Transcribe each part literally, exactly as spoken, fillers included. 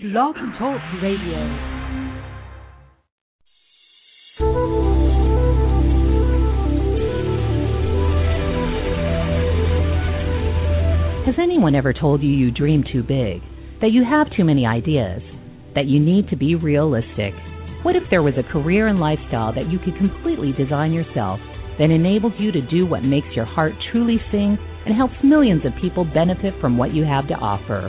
Love Talk Radio. Has anyone ever told you you dream too big, that you have too many ideas, that you need to be realistic? What if there was a career and lifestyle that you could completely design yourself that enables you to do what makes your heart truly sing and helps millions of people benefit from what you have to offer?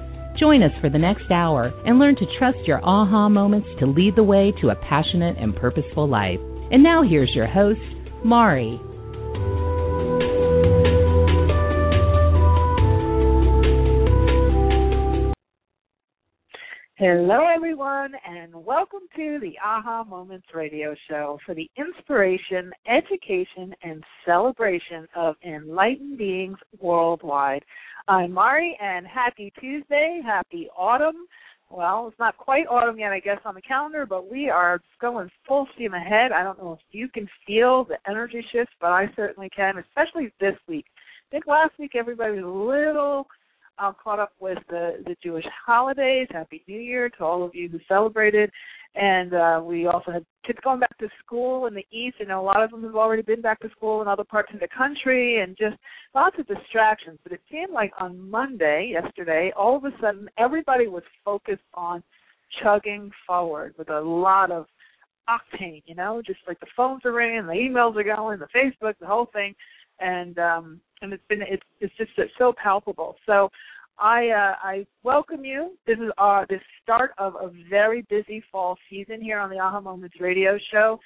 Join us for the next hour and learn to trust your aha moments to lead the way to a passionate and purposeful life. And now here's your host, Mari. Hello, everyone, and welcome to the Aha! Moments Radio Show for the inspiration, education, and celebration of enlightened beings worldwide. I'm Mari, and happy Tuesday, happy autumn. Well, it's not quite autumn yet, I guess, on the calendar, but we are going full steam ahead. I don't know if you can feel the energy shifts, but I certainly can, especially this week. I think last week everybody was a little... I'm caught up with the, the Jewish holidays. Happy New Year to all of you who celebrated. And uh, we also had kids going back to school in the East. You know, a lot of them have already been back to school in other parts of the country and just lots of distractions. But it seemed like on Monday, yesterday, all of a sudden everybody was focused on chugging forward with a lot of octane, you know, just like the phones are ringing, the emails are going, the Facebook, the whole thing. And um, and it's been it's it's just it's so palpable. So I uh, I welcome you. This is uh the start of a very busy fall season here on the Aha! Moments Radio Show.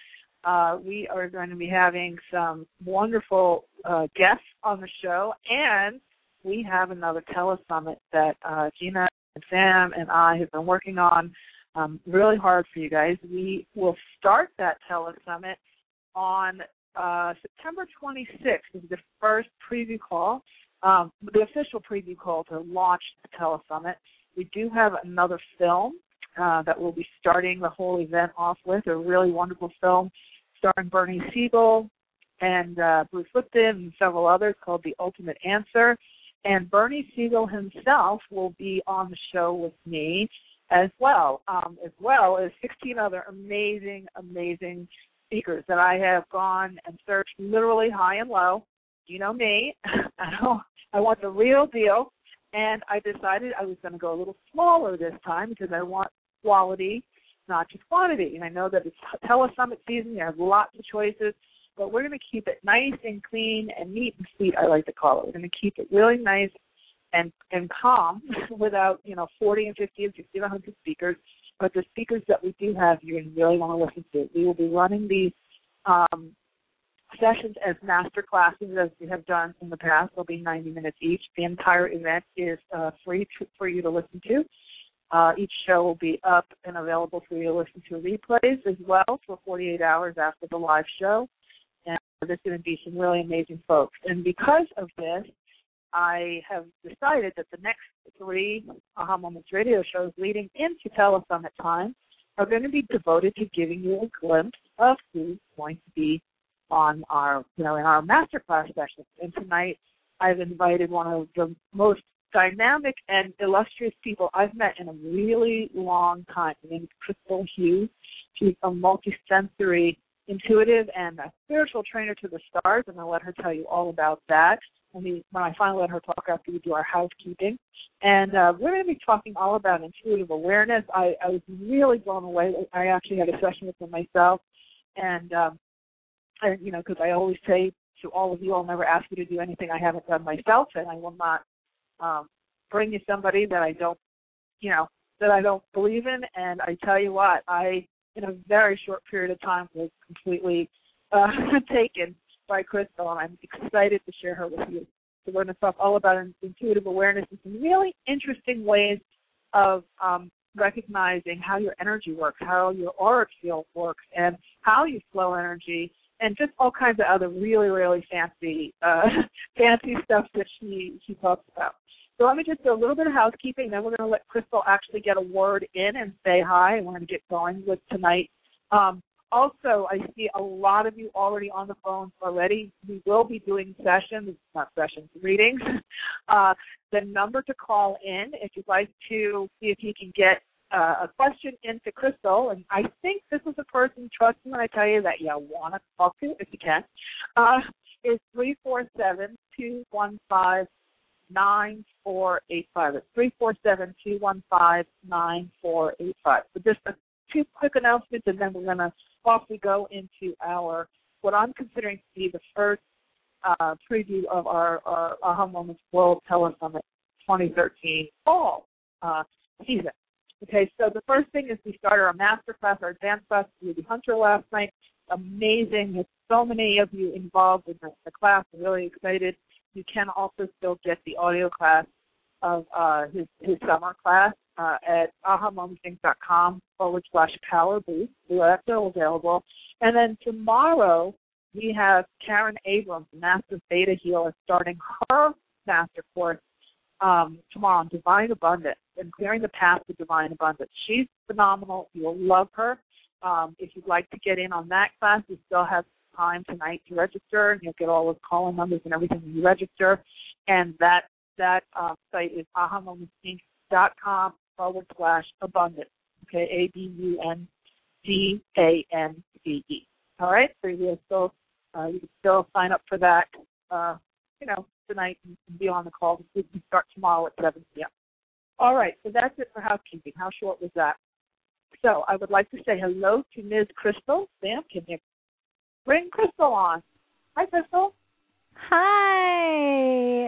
Uh, we are going to be having some wonderful uh, guests on the show, and we have another telesummit that uh, Gina and Sam and I have been working on um, really hard for you guys. We will start that telesummit on Uh, September twenty-sixth is the first preview call, um, the official preview call to launch the Telesummit. We do have another film uh, that we'll be starting the whole event off with, a really wonderful film starring Bernie Siegel and uh, Bruce Lipton and several others called The Ultimate Answer. And Bernie Siegel himself will be on the show with me as well, um, as well as sixteen other amazing, amazing speakers that I have gone and searched literally high and low. You know me. I want the real deal. And I decided I was going to go a little smaller this time because I want quality, not just quantity. And I know that it's Telesummit season. You have lots of choices. But we're going to keep it nice and clean and neat and sweet, I like to call it. We're going to keep it really nice and, and calm without, you know, forty and fifty and sixty and one hundred speakers. But the speakers that we do have, you're going to really want to listen to. We will be running these um, sessions as master classes, as we have done in the past. They'll be ninety minutes each. The entire event is uh, free to, for you to listen to. Uh, each show will be up and available for you to listen to replays as well for forty-eight hours after the live show. And there's going to be some really amazing folks. And because of this, I have decided that the next three Aha! Moments radio shows leading into Telesummit time are going to be devoted to giving you a glimpse of who's going to be on our, you know, in our masterclass sessions. And tonight I've invited one of the most dynamic and illustrious people I've met in a really long time. Her name is Christel Hughes. She's a multi-sensory intuitive and a spiritual trainer to the stars, and I'll let her tell you all about that when I finally let her talk after we do our housekeeping. And uh, we're going to be talking all about intuitive awareness. I, I was really blown away. I actually had a session with her myself. And, um, I, you know, because I always say to all of you, I'll never ask you to do anything I haven't done myself, and I will not um, bring you somebody that I don't, you know, that I don't believe in. And I tell you what, I, in a very short period of time, was completely uh, taken by Christel, and I'm excited to share her with you. So we're going to talk all about intuitive awareness and some really interesting ways of um, recognizing how your energy works, how your auric field works, and how you flow energy, and just all kinds of other really, really fancy uh, fancy stuff that she, she talks about. So let me just do a little bit of housekeeping, then we're going to let Christel actually get a word in and say hi, and we're going to get going with tonight. Um, also, I see a lot of you already on the phones already. We will be doing sessions, not sessions, readings. Uh, the number to call in, if you'd like to see if you can get uh, a question into Christel, and I think this is the person, trust me when I tell you, that you want to talk to, if you can, uh, is three four seven, two one five, nine four eight five. It's three four seven, two one five, nine four eight five. So just a two quick announcements, and then we're going to off we go into our, what I'm considering to be the first uh, preview of our, our Aha! Moments World Telesummit twenty thirteen fall uh, season. Okay, so the first thing is we started our master class, our advanced class, with Hunter last night. Amazing. There's so many of you involved in the, the class. I'm really excited. You can also still get the audio class of uh, his, his summer class uh, at ahamoments.com forward slash power boost. That's still available. And then tomorrow we have Karen Abrams, master theta healer, starting her master course um, tomorrow on divine abundance and clearing the path to divine abundance. She's phenomenal. You'll love her. Um, if you'd like to get in on that class, we still have time tonight to register, and you'll get all the call-in numbers and everything when you register. And that that uh, site is ahamomentsinc.com forward slash abundance. Okay, A B U N D A N C E. All right, so you'll still uh, you can still sign up for that. Uh, you know, tonight and be on the call. We can start tomorrow at seven p.m. All right, so that's it for housekeeping. How short was that? So I would like to say hello to Miz Christel. Sam, can you bring Christel on? Hi, Christel. Hi,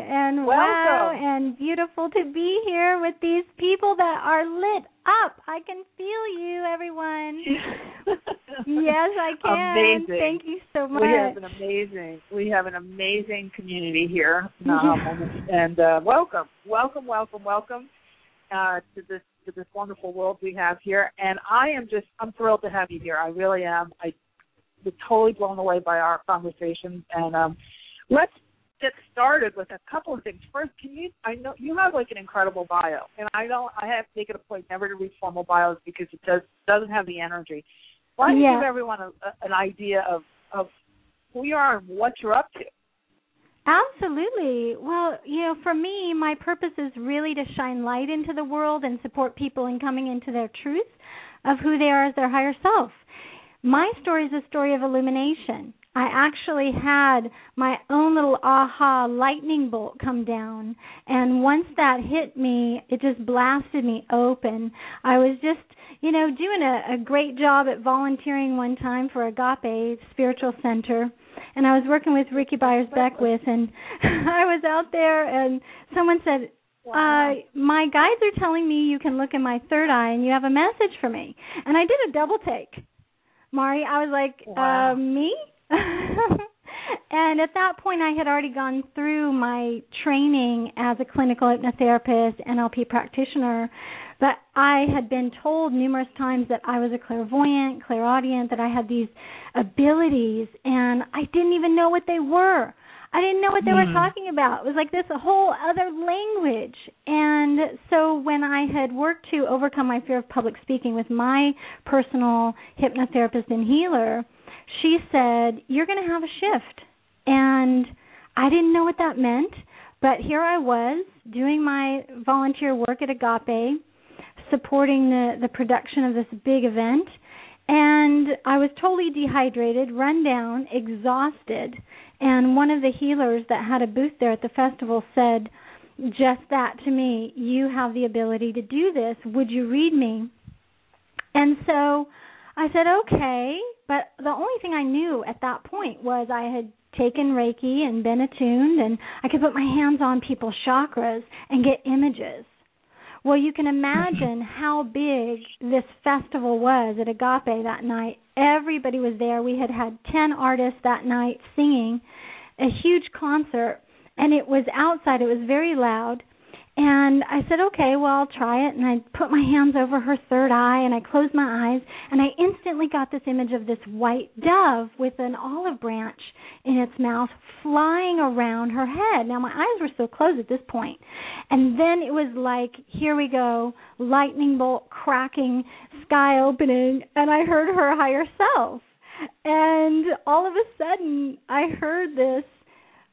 and welcome. Wow, and beautiful to be here with these people that are lit up. I can feel you, everyone. Yes, I can. Amazing. Thank you so much. We have an amazing, we have an amazing community here, um, and uh, welcome, welcome, welcome, welcome uh, to this to this wonderful world we have here. And I am just, I'm thrilled to have you here. I really am. I. We're totally blown away by our conversations, and um, let's get started with a couple of things. First, can you? I know you have like an incredible bio, and I don't. I have to make it a point never to read formal bios because it does doesn't have the energy. Why don't yeah. you give everyone a, a, an idea of of who you are and what you're up to? Absolutely. Well, you know, for me, my purpose is really to shine light into the world and support people in coming into their truth of who they are as their higher self. My story is a story of illumination. I actually had my own little aha lightning bolt come down, and once that hit me, it just blasted me open. I was just, you know, doing a, a great job at volunteering one time for Agape Spiritual Center, and I was working with Ricky Byers Beckwith, and I was out there, and someone said, Wow. Uh, my guides are telling me you can look in my third eye, and you have a message for me. And I did a double take. Mari, I was like, wow. uh, me? And at that point, I had already gone through my training as a clinical hypnotherapist, N L P practitioner, but I had been told numerous times that I was a clairvoyant, clairaudient, that I had these abilities, and I didn't even know what they were. I didn't know what they mm. were talking about. It was like this a whole other language. And so when I had worked to overcome my fear of public speaking with my personal hypnotherapist and healer, she said, you're going to have a shift. And I didn't know what that meant, but here I was doing my volunteer work at Agape, supporting the, the production of this big event, and I was totally dehydrated, run down, exhausted. And one of the healers that had a booth there at the festival said just that to me, you have the ability to do this. Would you read me? And so I said, okay, but the only thing I knew at that point was I had taken Reiki and been attuned, and I could put my hands on people's chakras and get images. Well, you can imagine how big this festival was at Agape that night. Everybody was there. We had had ten artists that night singing a huge concert, and it was outside. It was very loud, And I said, okay, well, I'll try it. And I put my hands over her third eye, and I closed my eyes, and I instantly got this image of this white dove with an olive branch in its mouth flying around her head. Now, my eyes were still closed at this point. And then it was like, here we go, lightning bolt cracking, sky opening, and I heard her higher self. And all of a sudden, I heard this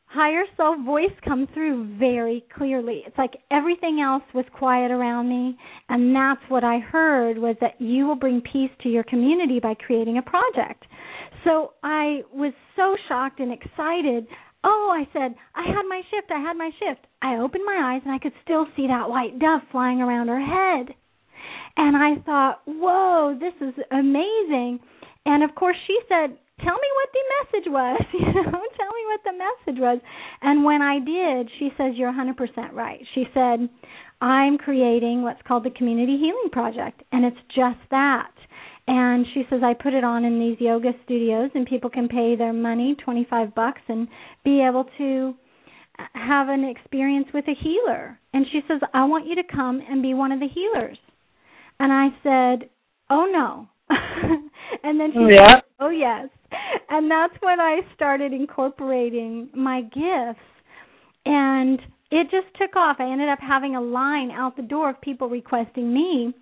higher self voice come through very clearly. It's like everything else was quiet around me, and that's what I heard, was that you will bring peace to your community by creating a project. So I was so shocked and excited. Oh, I said, I had my shift, I had my shift. I opened my eyes, and I could still see that white dove flying around her head. And I thought, whoa, this is amazing. And, of course, she said, tell me what the message was, you know, tell me what the message was. And when I did, she says, you're one hundred percent right. She said, I'm creating what's called the Community Healing Project, and it's just that. And she says, I put it on in these yoga studios, and people can pay their money, twenty-five bucks, and be able to have an experience with a healer. And she says, I want you to come and be one of the healers. And I said, oh, no. And then she yeah. said, oh, yes. And that's when I started incorporating my gifts. And it just took off. I ended up having a line out the door of people requesting me.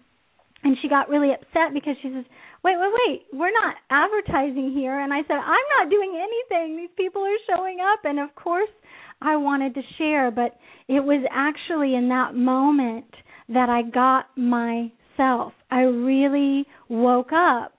And she got really upset because she says, wait, wait, wait, we're not advertising here. And I said, I'm not doing anything. These people are showing up. And, of course, I wanted to share. But it was actually in that moment that I got myself. I really woke up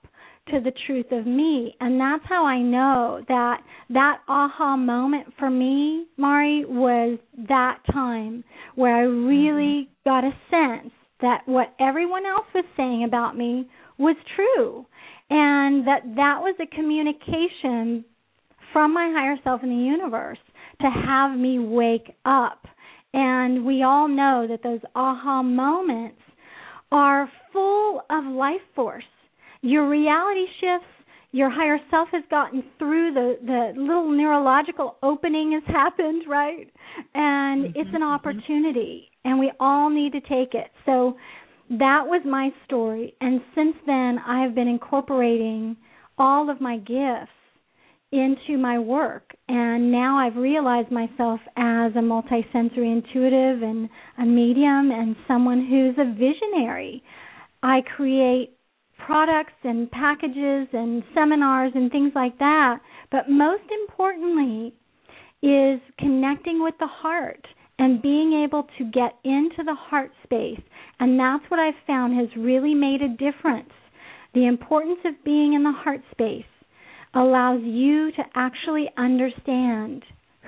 to the truth of me, and that's how I know that that aha moment for me, Mari, was that time where I really mm-hmm. got a sense that what everyone else was saying about me was true, and that that was a communication from my higher self in the universe to have me wake up. And we all know that those aha moments are full of life force. Your reality shifts, your higher self has gotten through, the, the little neurological opening has happened, right? And mm-hmm, it's an opportunity, mm-hmm. and we all need to take it. So that was my story, and since then I have been incorporating all of my gifts into my work, and now I've realized myself as a multisensory intuitive and a medium and someone who's a visionary. I create products and packages and seminars and things like that, but most importantly is connecting with the heart and being able to get into the heart space, and that's what I've found has really made a difference. The importance of being in the heart space allows you to actually understand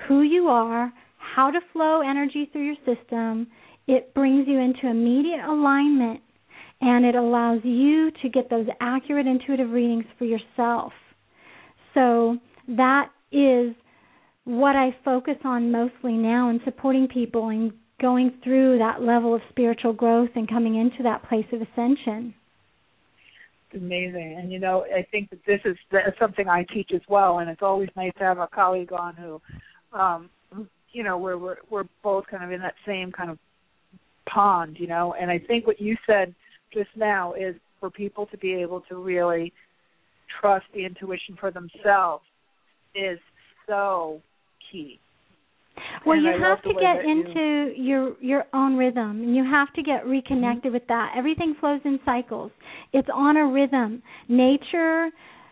who you are, how to flow energy through your system. It brings you into immediate alignment, and it allows you to get those accurate intuitive readings for yourself. So that is what I focus on mostly now in supporting people and going through that level of spiritual growth and coming into that place of ascension. It's amazing. And, you know, I think that this is something I teach as well, and it's always nice to have a colleague on who, um, you know, we're, we're, we're both kind of in that same kind of pond, you know. And I think what you said just now is for people to be able to really trust the intuition for themselves is so key. Well, and you I have to get into you... your your own rhythm, and you have to get reconnected mm-hmm. with that. Everything flows in cycles. It's on a rhythm. Nature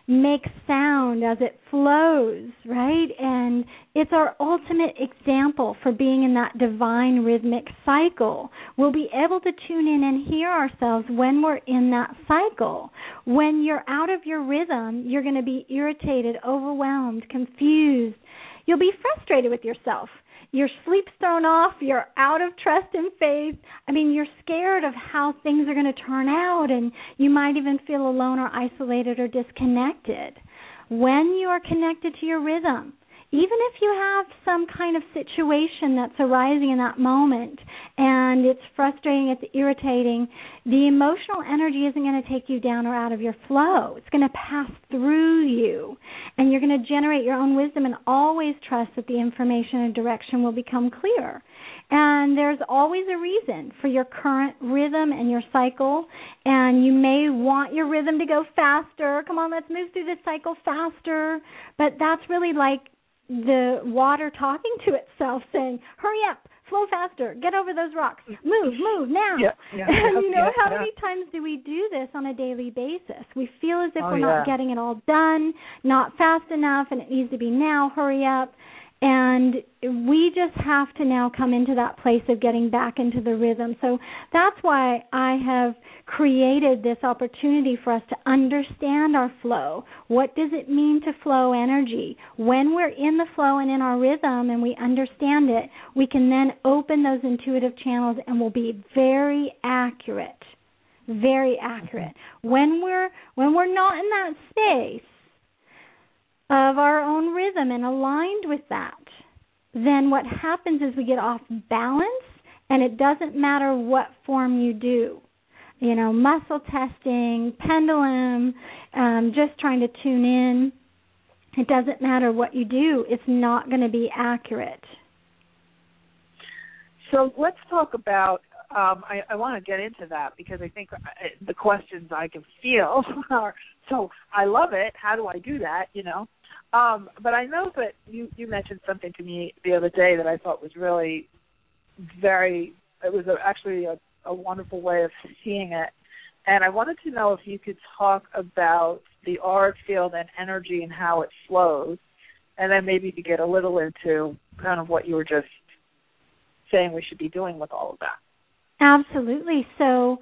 makes sound as it flows, right? And it's our ultimate example for being in that divine rhythmic cycle. We'll be able to tune in and hear ourselves when we're in that cycle. When you're out of your rhythm, you're going to be irritated, overwhelmed, confused. You'll be frustrated with yourself. Your sleep's thrown off. You're out of trust and faith. I mean, you're scared of how things are going to turn out, and you might even feel alone or isolated or disconnected. When you are connected to your rhythm, even if you have some kind of situation that's arising in that moment and it's frustrating, it's irritating, the emotional energy isn't going to take you down or out of your flow. It's going to pass through you, and you're going to generate your own wisdom and always trust that the information and direction will become clear. And there's always a reason for your current rhythm and your cycle, and you may want your rhythm to go faster. Come on, let's move through this cycle faster. But that's really like the water talking to itself, saying, hurry up, flow faster, get over those rocks, move, move now. Yeah, yeah, and you know, yeah, how yeah. many times do we do this on a daily basis? We feel as if oh, we're yeah. not getting it all done, not fast enough, and it needs to be now, hurry up. And we just have to now come into that place of getting back into the rhythm. So that's why I have created this opportunity for us to understand our flow. What does it mean to flow energy? When we're in the flow and in our rhythm and we understand it, we can then open those intuitive channels and we'll be very accurate, very accurate. When we're, when we're not in that space of our own rhythm and aligned with that, then what happens is we get off balance, and it doesn't matter what form you do. You know, muscle testing, pendulum, um, just trying to tune in. It doesn't matter what you do. It's not going to be accurate. So let's talk about, um, I, I want to get into that because I think the questions I can feel are, so I love it. How do I do that, you know? Um, but I know that you, you mentioned something to me the other day that I thought was really very, it was a, actually a, a wonderful way of seeing it. And I wanted to know if you could talk about the auric field and energy and how it flows, and then maybe to get a little into kind of what you were just saying we should be doing with all of that. Absolutely. So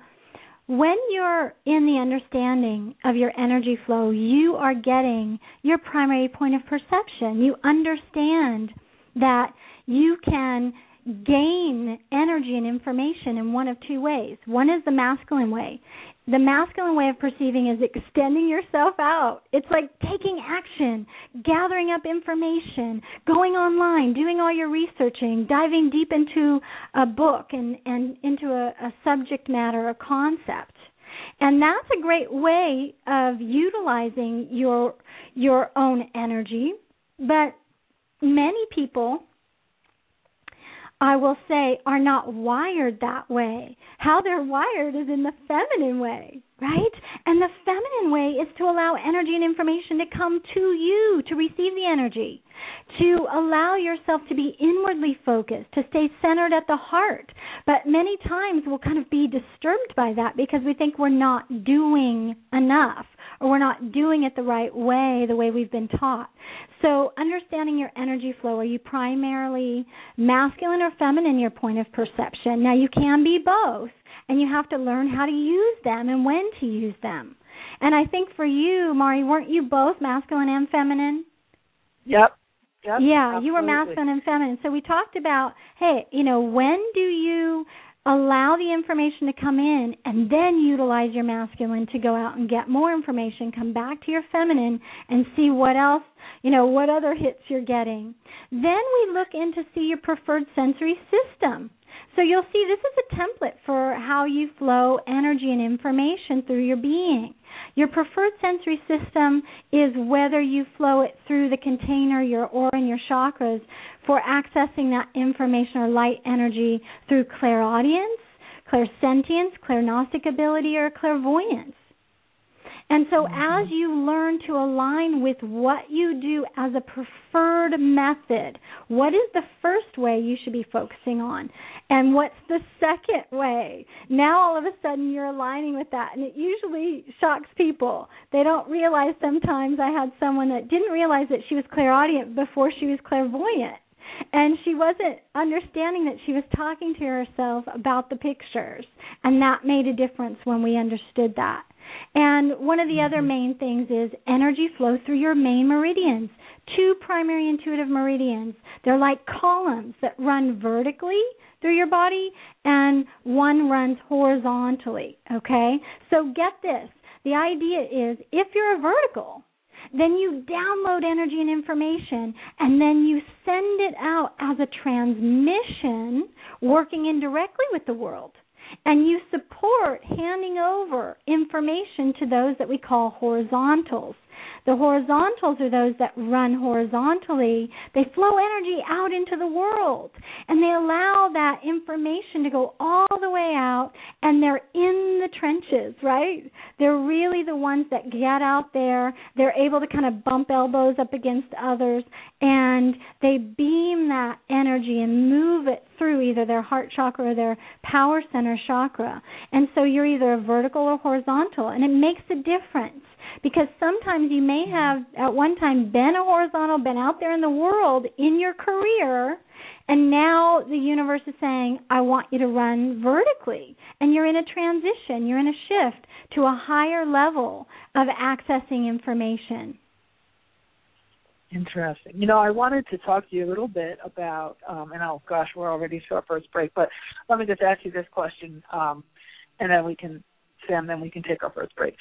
when you're in the understanding of your energy flow, you are getting your primary point of perception. You understand that you can gain energy and information in one of two ways. One is the masculine way. The masculine way of perceiving is extending yourself out. It's like taking action, gathering up information, going online, doing all your researching, diving deep into a book and, and into a, a subject matter, a concept. And that's a great way of utilizing your your own energy. But many people, I will say, are not wired that way. How they're wired is in the feminine way, right? And the feminine way is to allow energy and information to come to you, to receive the energy, to allow yourself to be inwardly focused, to stay centered at the heart. But many times we'll kind of be disturbed by that because we think we're not doing enough or we're not doing it the right way, the way we've been taught. So understanding your energy flow, are you primarily masculine or feminine, your point of perception? Now, you can be both, and you have to learn how to use them and when to use them. And I think for you, Mari, weren't you both masculine and feminine? Yep. Yep. Yeah, absolutely. You were masculine and feminine. So we talked about, hey, you know, when do you allow the information to come in and then utilize your masculine to go out and get more information, come back to your feminine and see what else, you know, what other hits you're getting. Then we look in to see your preferred sensory system. So you'll see this is a template for how you flow energy and information through your being. Your preferred sensory system is whether you flow it through the container, your aura, and your chakras for accessing that information or light energy through clairaudience, clairsentience, clairgnostic ability, or clairvoyance. And so as you learn to align with what you do as a preferred method, what is the first way you should be focusing on? And what's the second way? Now all of a sudden you're aligning with that, and it usually shocks people. They don't realize sometimes. I had someone that didn't realize that she was clairaudient before she was clairvoyant. And she wasn't understanding that she was talking to herself about the pictures, and that made a difference when we understood that. And one of the other main things is energy flow through your main meridians, two primary intuitive meridians. They're like columns that run vertically through your body, and one runs horizontally, okay? So get this. The idea is if you're a vertical, then you download energy and information, and then you send it out as a transmission working indirectly with the world. And you support handing over information to those that we call horizontals. The horizontals are those that run horizontally. They flow energy out into the world, and they allow that information to go all the way out, and they're in the trenches, right? They're really the ones that get out there. They're able to kind of bump elbows up against others, and they beam that energy and move it through either their heart chakra or their power center chakra. And so you're either vertical or horizontal, and it makes a difference. Because sometimes you may have at one time been a horizontal, been out there in the world in your career, and now the universe is saying, I want you to run vertically. And you're in a transition, you're in a shift to a higher level of accessing information. Interesting. You know, I wanted to talk to you a little bit about, um, and oh gosh, we're already short for a break, but let me just ask you this question, um, and then we can and then we can take our first break.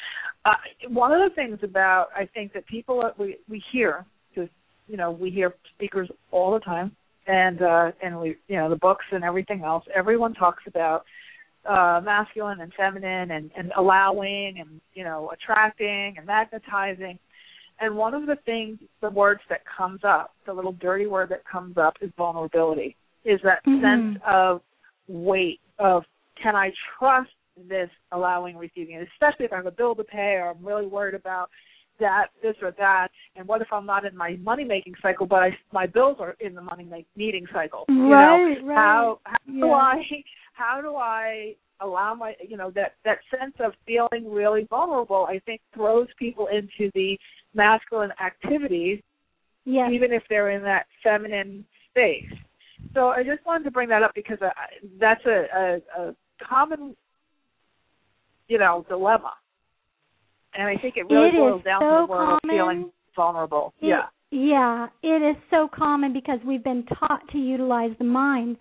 Uh, one of the things about, I think, that people, we, we hear, because, you know, we hear speakers all the time, and, uh, and we, you know, the books and everything else, everyone talks about uh, masculine and feminine and, and allowing and, you know, attracting and magnetizing. And one of the things, the words that comes up, the little dirty word that comes up is vulnerability, is that mm-hmm. sense of weight, of can I trust this allowing, receiving, especially if I have a bill to pay or I'm really worried about that, this or that, and what if I'm not in my money-making cycle, but I, my bills are in the money-needing cycle? You right, know? right. How, how yeah. do I, how do I allow my, you know, that, that sense of feeling really vulnerable, I think, throws people into the masculine activities, yes. even if they're in that feminine space. So I just wanted to bring that up because I, that's a, a, a common you know, dilemma. And I think it really it boils down so to the world common. Feeling vulnerable. It, yeah. Yeah, it is so common because we've been taught to utilize the mind.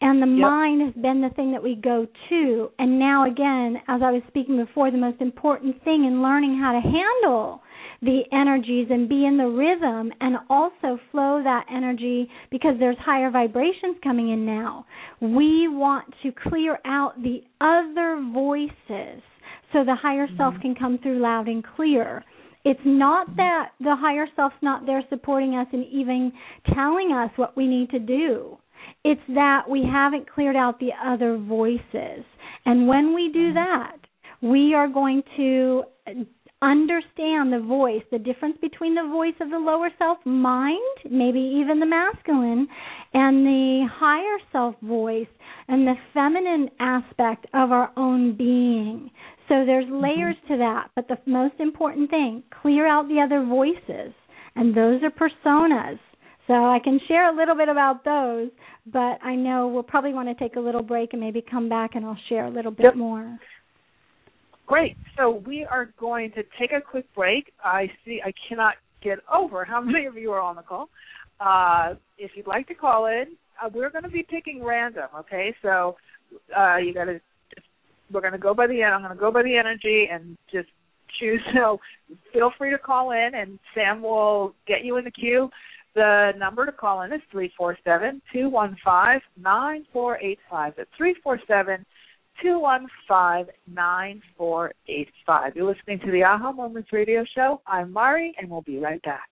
And the yep. mind has been the thing that we go to. And now, again, as I was speaking before, the most important thing in learning how to handle the energies and be in the rhythm and also flow that energy because there's higher vibrations coming in now. We want to clear out the other voices so the higher mm-hmm. self can come through loud and clear. It's not that the higher self's not there supporting us and even telling us what we need to do. It's that we haven't cleared out the other voices. And when we do that, we are going to understand the voice, the difference between the voice of the lower self mind, maybe even the masculine, and the higher self voice and the feminine aspect of our own being. So there's layers mm-hmm. to that, but the most important thing, clear out the other voices, and those are personas. So I can share a little bit about those, but I know we'll probably want to take a little break and maybe come back and I'll share a little bit yep. more. Great. So we are going to take a quick break. I see I cannot get over how many of you are on the call. Uh, if you'd like to call in, uh, we're going to be picking random, okay? So uh, you got to We're going to go by the I'm going to go by the energy and just choose. So feel free to call in, and Sam will get you in the queue. The number to call in is three four seven, two one five, nine four eight five. That's three four seven, two one five, nine four eight five. You're listening to the Aha! Moments Radio Show. I'm Mari, and we'll be right back.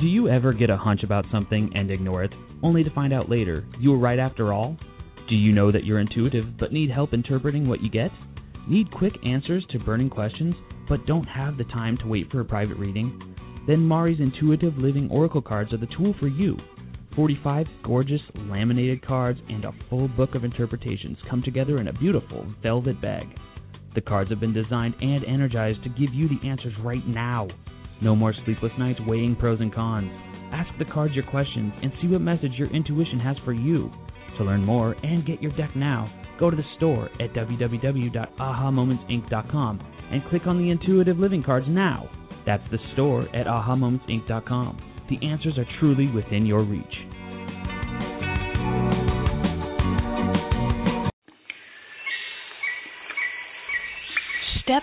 Do you ever get a hunch about something and ignore it, only to find out later you were right after all? Do you know that you're intuitive but need help interpreting what you get? Need quick answers to burning questions but don't have the time to wait for a private reading? Then Mari's Intuitive Living Oracle Cards are the tool for you. forty-five gorgeous laminated cards and a full book of interpretations come together in a beautiful velvet bag. The cards have been designed and energized to give you the answers right now. No more sleepless nights weighing pros and cons. Ask the cards your questions and see what message your intuition has for you. To learn more and get your deck now, go to the store at w w w dot aha moments inc dot com and click on the Intuitive Living cards now. That's the store at aha moments inc dot com. The answers are truly within your reach. Step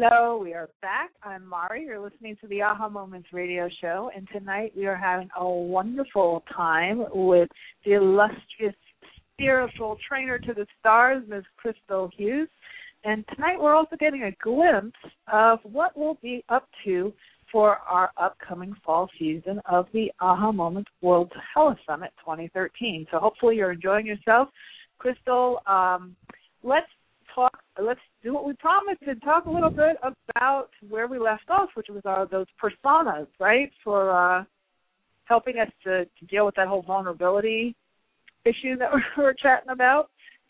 Hello, we are back. I'm Mari. You're listening to the Aha Moments radio show, and tonight we are having a wonderful time with the illustrious spiritual trainer to the stars, Miz Christel Hughes. And tonight we're also getting a glimpse of what we'll be up to for our upcoming fall season of the Aha Moments World Telesummit twenty thirteen. So hopefully you're enjoying yourself. Christel, um, let's Talk, let's do what we promised and talk a little bit about where we left off, which was our, those personas, right, for uh, helping us to, to deal with that whole vulnerability issue that we were chatting about.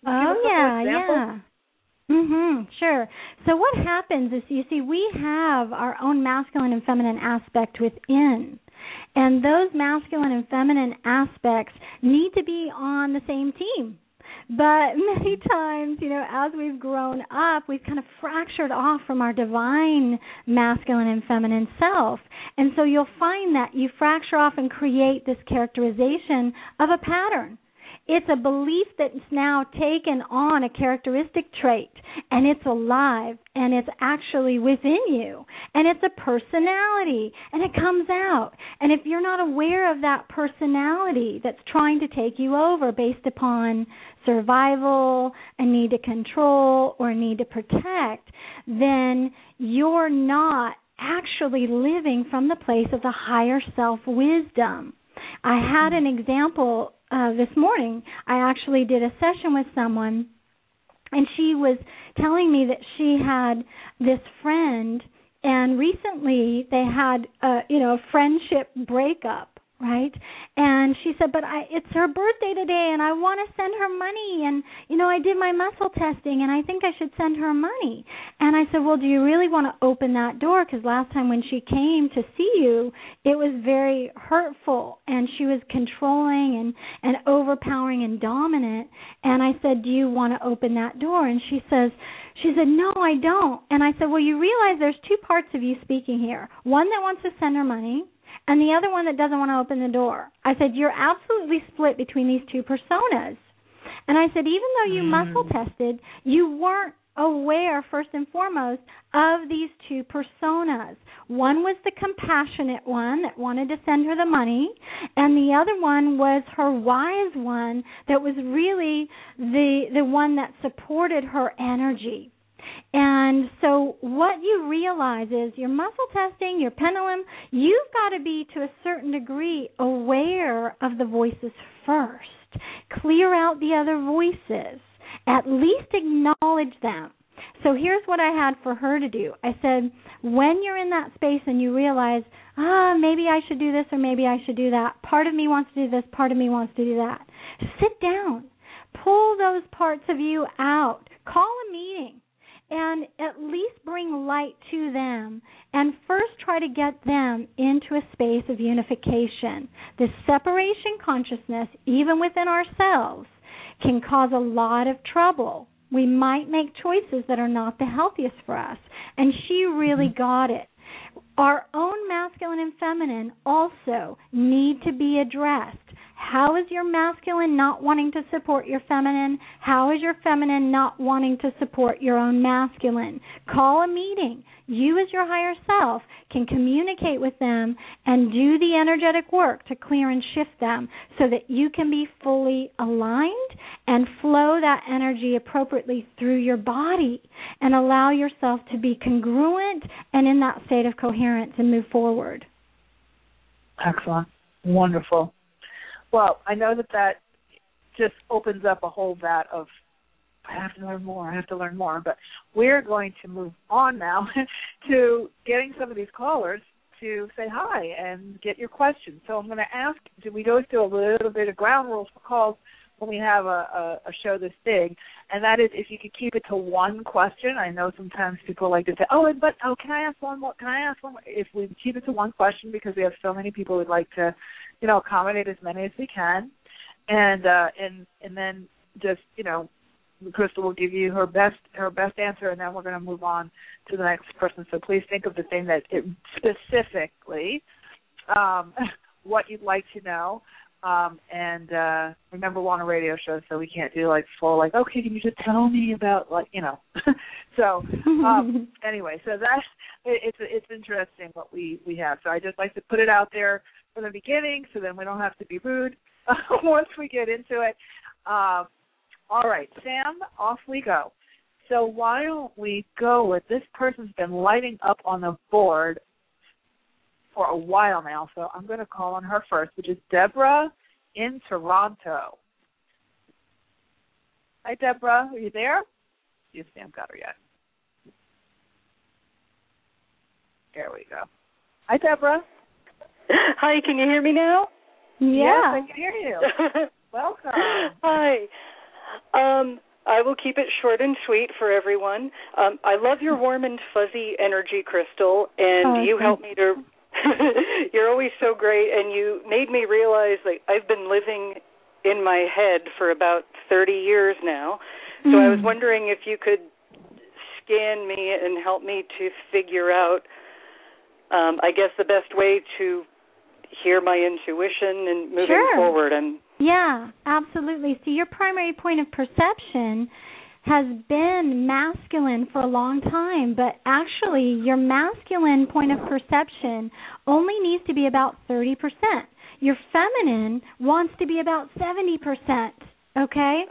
Oh, yeah, yeah. Mm-hmm, sure. So what happens is, you see, we have our own masculine and feminine aspect within. And those masculine and feminine aspects need to be on the same team. But many times, you know, as we've grown up, we've kind of fractured off from our divine masculine and feminine self. And so you'll find that you fracture off and create this characterization of a pattern. It's a belief that's now taken on a characteristic trait, and it's alive, and it's actually within you, and it's a personality, and it comes out. And if you're not aware of that personality that's trying to take you over based upon survival, a need to control, or a need to protect, then you're not actually living from the place of the higher self wisdom. I had an example uh, this morning. I actually did a session with someone, and she was telling me that she had this friend, and recently they had a, you know, a friendship breakup, right? And she said, but I, it's her birthday today, and I want to send her money, and, you know, I did my muscle testing, and I think I should send her money. And I said, well, do you really want to open that door? Because last time when she came to see you, it was very hurtful, and she was controlling and, and overpowering and dominant. And I said, do you want to open that door? And she says, She said, no, I don't. And I said, well, you realize there's two parts of you speaking here, one that wants to send her money, and the other one that doesn't want to open the door. I said, you're absolutely split between these two personas. And I said, even though you muscle tested, you weren't aware, first and foremost, of these two personas. One was the compassionate one that wanted to send her the money, and the other one was her wise one that was really the the one that supported her energy. And so what you realize is your muscle testing, your pendulum, you've got to be to a certain degree aware of the voices first. Clear out the other voices. At least acknowledge them. So here's what I had for her to do. I said, when you're in that space and you realize, ah, maybe I should do this or maybe I should do that. Part of me wants to do this, part of me wants to do that. Sit down. Pull those parts of you out. Call a meeting. And at least bring light to them, and first try to get them into a space of unification. This separation consciousness, even within ourselves, can cause a lot of trouble. We might make choices that are not the healthiest for us, and she really got it. Our own masculine and feminine also need to be addressed. How is your masculine not wanting to support your feminine? How is your feminine not wanting to support your own masculine? Call a meeting. You as your higher self can communicate with them and do the energetic work to clear and shift them so that you can be fully aligned and flow that energy appropriately through your body and allow yourself to be congruent and in that state of coherence and move forward. Excellent. Wonderful. Well, I know that that just opens up a whole vat of, I have to learn more, I have to learn more. But we're going to move on now to getting some of these callers to say hi and get your questions. So I'm going to ask, do we go through a little bit of ground rules for calls when we have a, a, a show this big? And that is if you could keep it to one question. I know sometimes people like to say, oh, but oh, can I ask one more? Can I ask one more? If we keep it to one question, because we have so many people who would like to, you know, accommodate as many as we can, and uh, and and then just, you know, Christel will give you her best her best answer, and then we're going to move on to the next person. So please think of the thing that it, specifically um, what you'd like to know, um, and uh, remember we're on a radio show, so we can't do like full like okay, can you just tell me about like you know. so um, anyway, so that's it, it's it's interesting what we we have. So I just like to put it out there from the beginning, so then we don't have to be rude once we get into it. Uh, all right, Sam, off we go. So why don't we go with this person's been lighting up on the board for a while now, so I'm going to call on her first, which is Deborah in Toronto. Hi, Deborah. Are you there? See if Sam got her yet. There we go. Hi, Deborah. Hi, can you hear me now? Yeah. Yes, I can hear you. Welcome. Hi. Um, I will keep it short and sweet for everyone. Um, I love your warm and fuzzy energy, Christel, and oh, you helped me to – you're always so great, and you made me realize, like, I've been living in my head for about thirty years now, so mm. I was wondering if you could scan me and help me to figure out, um, I guess, the best way to – hear my intuition and moving sure. forward. And yeah, absolutely. So your primary point of perception has been masculine for a long time, but actually your masculine point of perception only needs to be about thirty percent. Your feminine wants to be about seventy percent. Okay,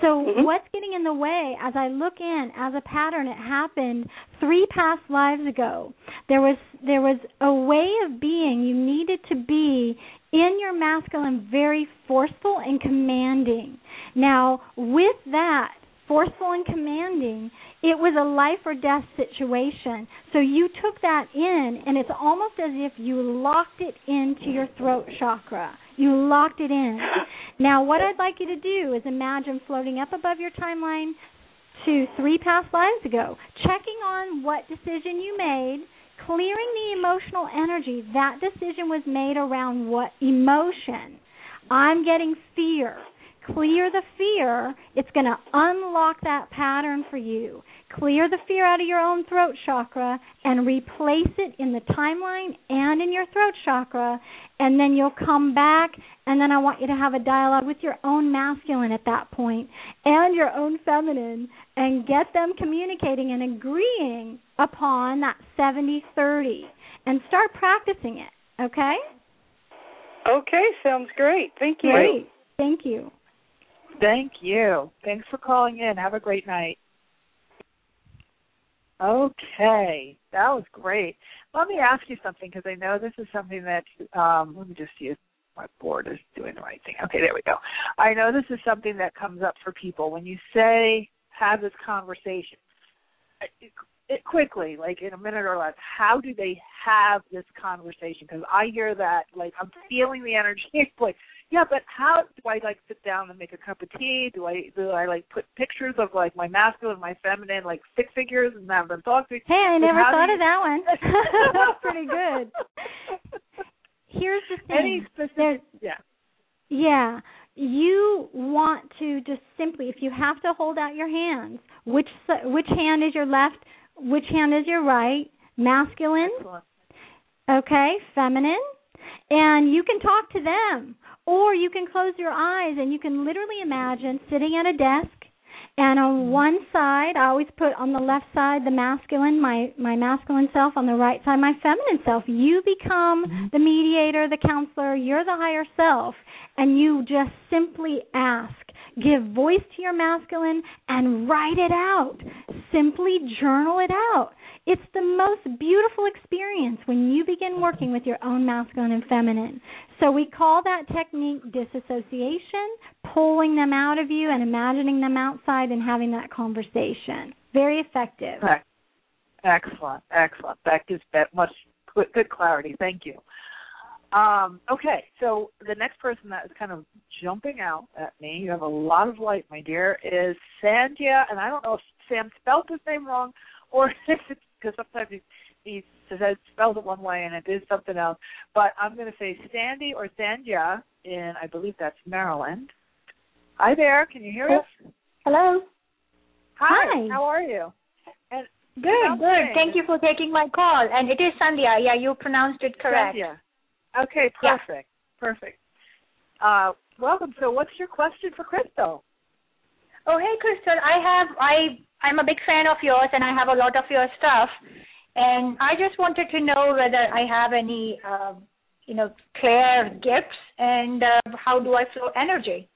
so mm-hmm. what's getting in the way, as I look in, as a pattern, it happened three past lives ago. There was there was a way of being. You needed to be in your masculine, very forceful and commanding. Now, with that, forceful and commanding, it was a life or death situation. So you took that in, and it's almost as if you locked it into your throat chakra. You locked it in. Now, what I'd like you to do is imagine floating up above your timeline to three past lives ago, checking on what decision you made, clearing the emotional energy. That decision was made around what emotion? I'm getting fear. Clear the fear. It's going to unlock that pattern for you. Clear the fear out of your own throat chakra and replace it in the timeline and in your throat chakra, and then you'll come back, and then I want you to have a dialogue with your own masculine at that point and your own feminine and get them communicating and agreeing upon that seventy thirty and start practicing it, okay? Okay, sounds great. Thank you. Great. Thank you. Thank you. Thanks for calling in. Have a great night. Okay, that was great. Let me ask you something, because I know this is something that, um, let me just see if my board is doing the right thing. Okay, there we go. I know this is something that comes up for people. When you say, have this conversation, it, it, quickly, like in a minute or less, how do they have this conversation? Because I hear that, like, I'm feeling the energy. It's like, yeah, but how do I, like, sit down and make a cup of tea? Do I, do I like, put pictures of, like, my masculine and my feminine, like, stick figures and have them talk to each other? Hey, I never thought you... of that one. That's pretty good. Here's the thing. Any specific... Yeah. Yeah. You want to just simply, if you have to hold out your hands, which which hand is your left, which hand is your right, masculine, Excellent. Okay, feminine, and you can talk to them. Or you can close your eyes and you can literally imagine sitting at a desk, and on one side, I always put on the left side the masculine, my, my masculine self, on the right side my feminine self. You become the mediator, the counselor, you're the higher self, and you just simply ask. Give voice to your masculine and write it out. Simply journal it out. It's the most beautiful experience when you begin working with your own masculine and feminine. So we call that technique disassociation, pulling them out of you and imagining them outside and having that conversation. Very effective. Excellent, excellent. That gives much good clarity. Thank you. Um, okay, so the next person that is kind of jumping out at me, you have a lot of light, my dear, is Sandhya, and I don't know if Sam spelled his name wrong or if it's because sometimes he, he says, spells it one way and it is something else, but I'm going to say Sandy or Sandhya, and I believe that's Maryland. Hi there, can you hear Hello. us? Hello. Hi, Hi, how are you? And Good, good, saying, thank you for taking my call, and it is Sandhya, yeah, you pronounced it correct. Sandhya. Okay, perfect, yeah. perfect. Uh, welcome. So what's your question for Christel? Oh, hey, Christel. I have, I, I'm a big fan of yours, and I have a lot of your stuff. And I just wanted to know whether I have any, uh, you know, clear gifts, and uh, how do I flow energy?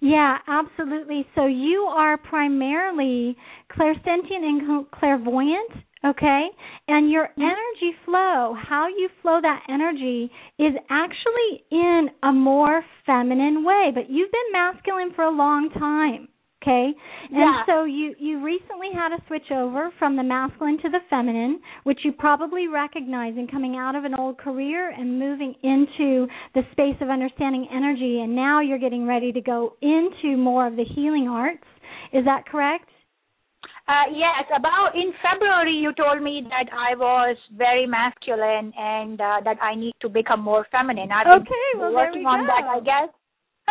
Yeah, absolutely. So you are primarily clairsentient and clairvoyant. Okay, and your energy flow, how you flow that energy is actually in a more feminine way, but you've been masculine for a long time, okay? And yeah. so you, you recently had a switch over from the masculine to the feminine, which you probably recognize in coming out of an old career and moving into the space of understanding energy, and now you're getting ready to go into more of the healing arts. Is that correct? Uh, yes, about in February you told me that I was very masculine and uh, that I need to become more feminine. I've been okay, well, working there we on go. that, I guess.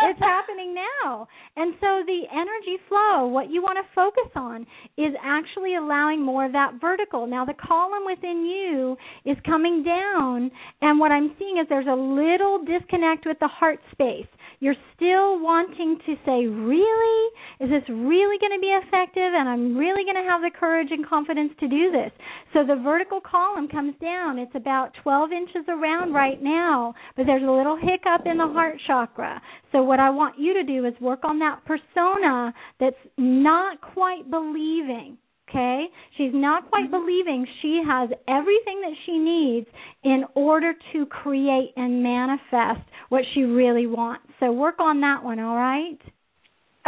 It's happening now. And so the energy flow, what you want to focus on is actually allowing more of that vertical. Now the column within you is coming down, and what I'm seeing is there's a little disconnect with the heart space. You're still wanting to say, really? Is this really going to be effective? And I'm really going to have the courage and confidence to do this. So the vertical column comes down. It's about twelve inches around right now, but there's a little hiccup in the heart chakra. So what I want you to do is work on that persona that's not quite believing. Okay, she's not quite believing she has everything that she needs in order to create and manifest what she really wants. So work on that one, all right?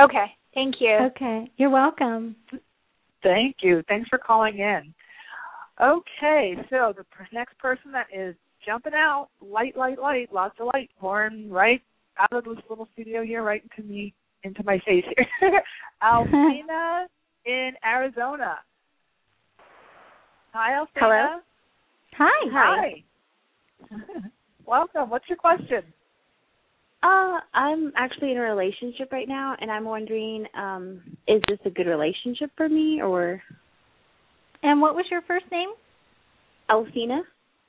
Okay, thank you. Okay, you're welcome. Thank you. Thanks for calling in. Okay, so the next person that is jumping out, light, light, light, lots of light pouring right out of this little studio here, right into me, into my face here. Alfina. In Arizona. Hi, Alfina. Hello. Hi. Hi. Welcome. What's your question? Uh, I'm actually in a relationship right now, and I'm wondering, um, is this a good relationship for me, or? And what was your first name? Alcina.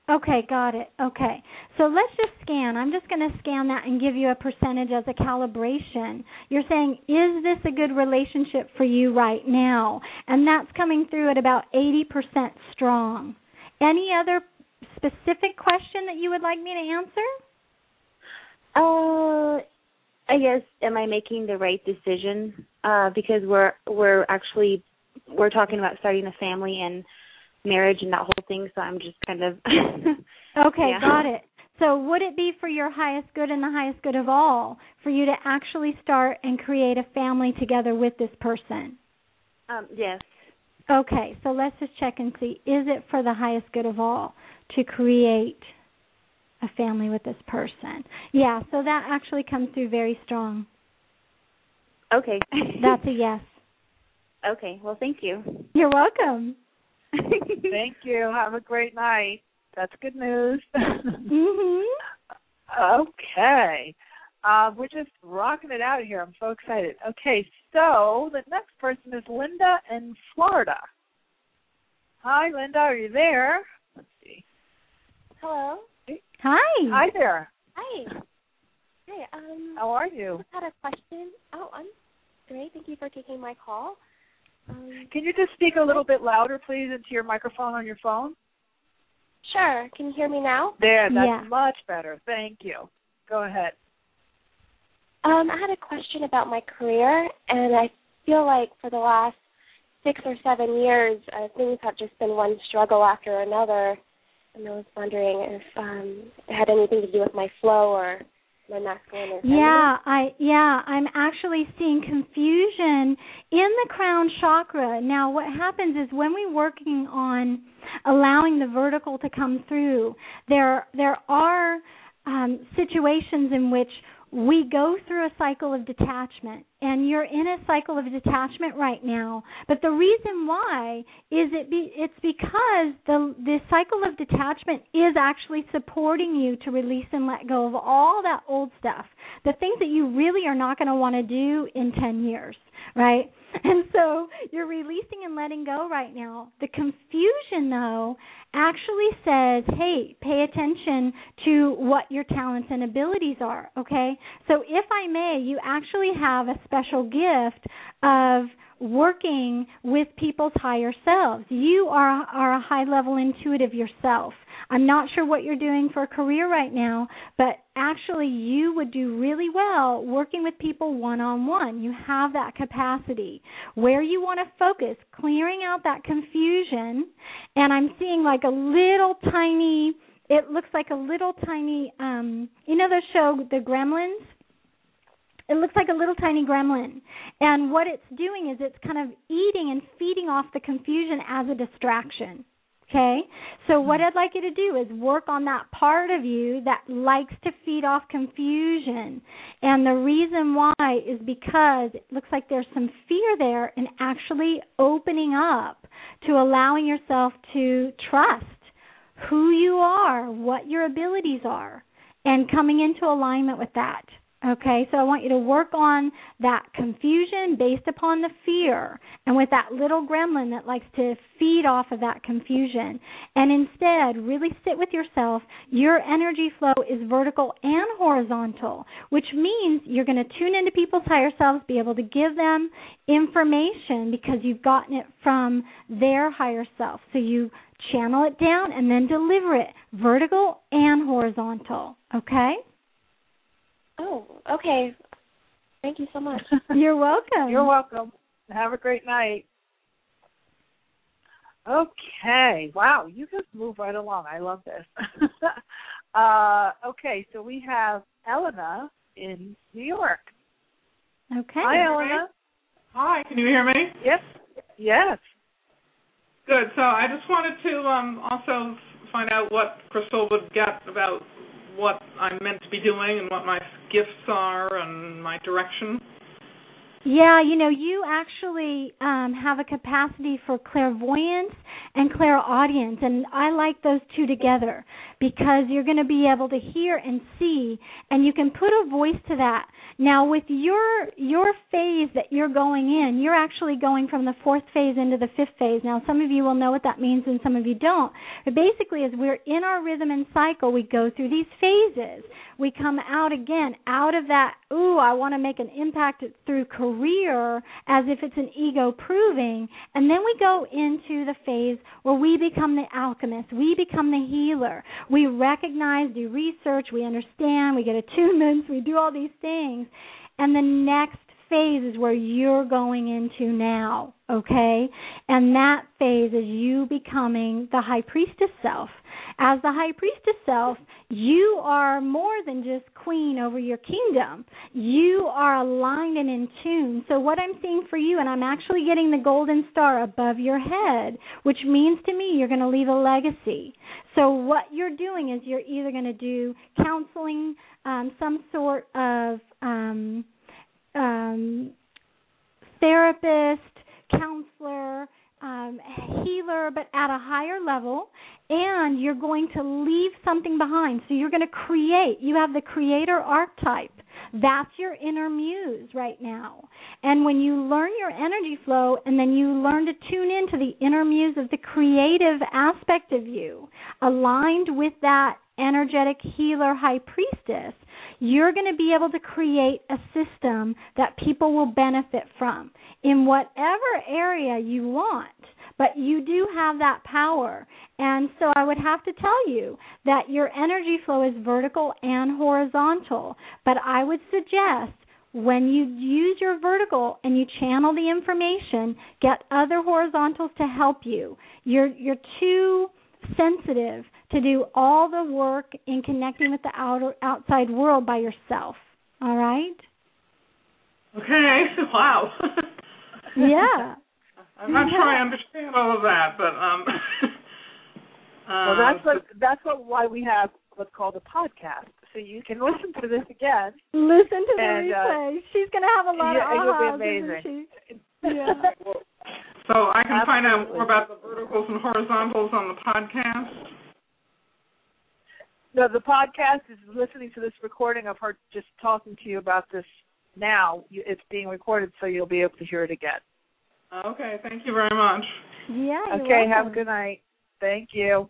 Okay, got it. Okay. So let's just scan. I'm just going to scan that and give you a percentage as a calibration. You're saying, is this a good relationship for you right now? And that's coming through at about eighty percent strong. Any other specific question that you would like me to answer? Uh, I guess, am I making the right decision? Uh, because we're we're actually we're talking about starting a family and marriage and that whole thing, so I'm just kind of okay, yeah. Got it. So would it be for your highest good and the highest good of all for you to actually start and create a family together with this person? Um, yes. Okay, so let's just check and see. Is it for the highest good of all to create a family with this person? Yeah, so that actually comes through very strong. Okay. That's a yes. Okay, well, thank you. You're welcome. Thank you. Have a great night. That's good news. Mm-hmm. Okay. Uh, we're just rocking it out here. I'm so excited. Okay, so the next person is Linda in Florida. Hi, Linda. Are you there? Let's see. Hello. Hi. Hi there. Hi. Hi. Um, How are you? I had a question. Oh, I'm great. Thank you for taking my call. Um, can you just speak a little bit louder, please, into your microphone on your phone? Sure. Can you hear me now? There. That's yeah. much better. Thank you. Go ahead. Um, I had a question about my career, and I feel like for the last six or seven years, uh, things have just been one struggle after another, and I was wondering if um, it had anything to do with my flow or my masculine or feminine. Yeah, I, yeah, I'm actually seeing confusion in the crown chakra. Now, what happens is when we're working on allowing the vertical to come through, there, there are um, situations in which we go through a cycle of detachment, and you're in a cycle of detachment right now. But the reason why is it be, it's because the, the cycle of detachment is actually supporting you to release and let go of all that old stuff, the things that you really are not going to want to do in ten years, right? And so you're releasing and letting go right now. The confusion, though, actually says, hey, pay attention to what your talents and abilities are, okay? So if I may, you actually have a special gift of working with people's higher selves. You are, are a high-level intuitive yourself. I'm not sure what you're doing for a career right now, but actually you would do really well working with people one-on-one. You have that capacity. Where you want to focus, clearing out that confusion, and I'm seeing like a little tiny, it looks like a little tiny, um, you know the show, The Gremlins? It looks like a little tiny gremlin, and what it's doing is it's kind of eating and feeding off the confusion as a distraction. Okay, so what I'd like you to do is work on that part of you that likes to feed off confusion. And the reason why is because it looks like there's some fear there, and actually opening up to allowing yourself to trust who you are, what your abilities are, and coming into alignment with that. Okay, so I want you to work on that confusion based upon the fear, and with that little gremlin that likes to feed off of that confusion. And instead, really sit with yourself. Your energy flow is vertical and horizontal, which means you're going to tune into people's higher selves, be able to give them information because you've gotten it from their higher self. So you channel it down and then deliver it, vertical and horizontal, okay? Oh, okay. Thank you so much. You're welcome. You're welcome. Have a great night. Okay. Wow, you just move right along. I love this. uh, okay, so we have Elena in New York. Okay. Hi, Elena. Hi, can you hear me? Yes. Yes. Good. So I just wanted to um, also find out what Christel would get about what I'm meant to be doing and what my gifts are and my direction. Yeah, you know, you actually um, have a capacity for clairvoyance and clairaudience, and I like those two together because you're going to be able to hear and see, and you can put a voice to that. Now, with your your phase that you're going in, you're actually going from the fourth phase into the fifth phase. Now, some of you will know what that means and some of you don't. But basically, as we're in our rhythm and cycle, we go through these phases. We come out again, out of that, ooh, I want to make an impact through career as if it's an ego proving. And then we go into the phase where we become the alchemist. We become the healer. We recognize, do research, we understand, we get attunements, we do all these things. And the next phase is where you're going into now, okay? And that phase is you becoming the high priestess self. As the high priestess self, you are more than just queen over your kingdom. You are aligned and in tune. So what I'm seeing for you, and I'm actually getting the golden star above your head, which means to me you're going to leave a legacy. So what you're doing is you're either going to do counseling, um, some sort of um, um, therapist, counselor, um, healer, but at a higher level. And you're going to leave something behind. So you're going to create. You have the creator archetype. That's your inner muse right now. And when you learn your energy flow and then you learn to tune into the inner muse of the creative aspect of you, aligned with that energetic healer high priestess, you're going to be able to create a system that people will benefit from in whatever area you want. But you do have that power. And so I would have to tell you that your energy flow is vertical and horizontal. But I would suggest when you use your vertical and you channel the information, get other horizontals to help you. You're, you're too sensitive to do all the work in connecting with the outer, outside world by yourself. All right? Okay. Wow. Yeah. I'm not sure I understand all of that, but um. well, that's what that's what why we have what's called a podcast, so you can listen to this again. Listen to the and, replay. Uh, She's going to have a lot yeah, of ahas, isn't she? Yeah. So I can Absolutely. Find out more about the verticals and horizontals on the podcast. No, the podcast is listening to this recording of her just talking to you about this now. It's being recorded, so you'll be able to hear it again. Okay, thank you very much. Yeah. Okay, welcome. Have a good night. Thank you.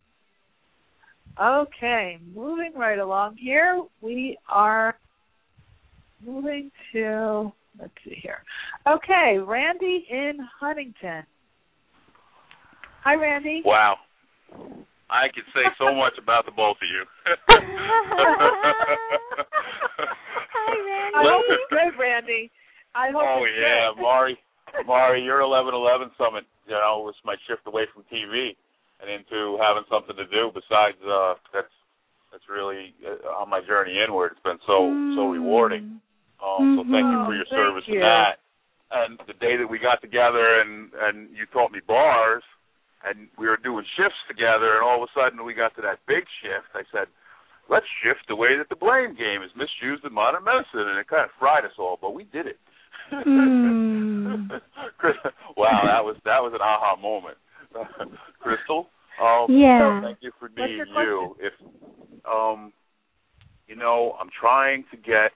Okay, moving right along here. We are moving to, let's see here. Okay, Randy in Huntington. Hi, Randy. Wow. I could say so much about the both of you. Hi, Randy. I hope it's good, Randy. I hope oh, it's yeah, good. Mari. Mari, your eleven eleven summit, you know, was my shift away from T V and into having something to do besides, uh, that's that's really uh, on my journey inward. It's been so, mm. so rewarding. Um, mm-hmm. So thank you for your thank service you. in that. And the day that we got together and, and you taught me bars and we were doing shifts together and all of a sudden we got to that big shift, I said, let's shift the way that the blame game is misused in modern medicine. And it kind of fried us all, but we did it. mm. Wow, that was that was an aha moment, Christel. Um, yeah. So thank you for being you. If um, you know, I'm trying to get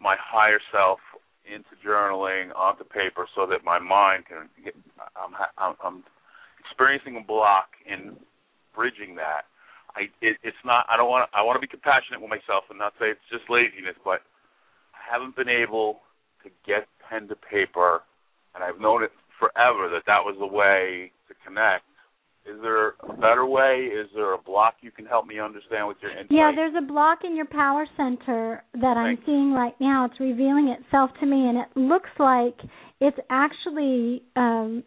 my higher self into journaling onto paper so that my mind can get. I'm I'm, I'm experiencing a block in bridging that. I it, it's not. I don't want. I want to be compassionate with myself and not say it's just laziness, but I haven't been able to get pen to paper, and I've known it forever that that was the way to connect. Is there a better way? Is there a block you can help me understand with your insight? Yeah, there's a block in your power center that I'm Thanks. seeing right now. It's revealing itself to me, and it looks like it's actually um,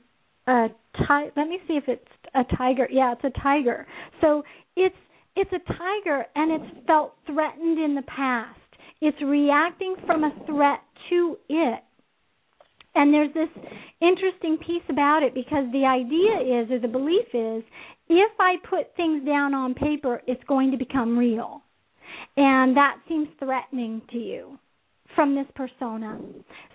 a tiger. Let me see if it's a tiger. Yeah, it's a tiger. So it's it's a tiger, and it's felt threatened in the past. It's reacting from a threat to it. And there's this interesting piece about it because the idea is, or the belief is, if I put things down on paper, it's going to become real. And that seems threatening to you from this persona.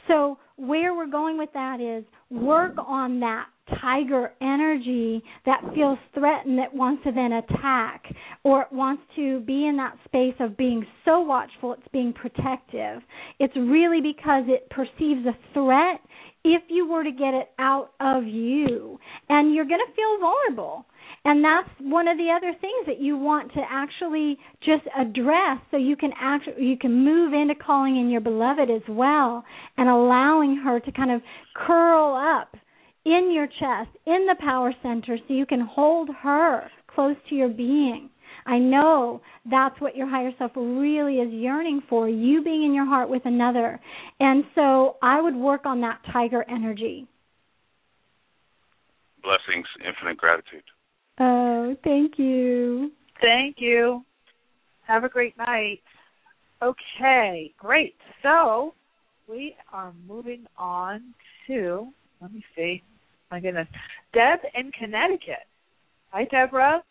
So where we're going with that is work on that tiger energy that feels threatened, that wants to then attack. or it wants to be in that space of being so watchful it's being protective, it's really because it perceives a threat if you were to get it out of you. And you're going to feel vulnerable. And that's one of the other things that you want to actually just address, so you can actually, you can move into calling in your beloved as well and allowing her to kind of curl up in your chest, in the power center, so you can hold her close to your being. I know that's what your higher self really is yearning for, you being in your heart with another. And so I would work on that tiger energy. Blessings, infinite gratitude. Oh, thank you. Thank you. Have a great night. Okay, great. So we are moving on to, let me see, my goodness, Deb in Connecticut. Hi, Deborah.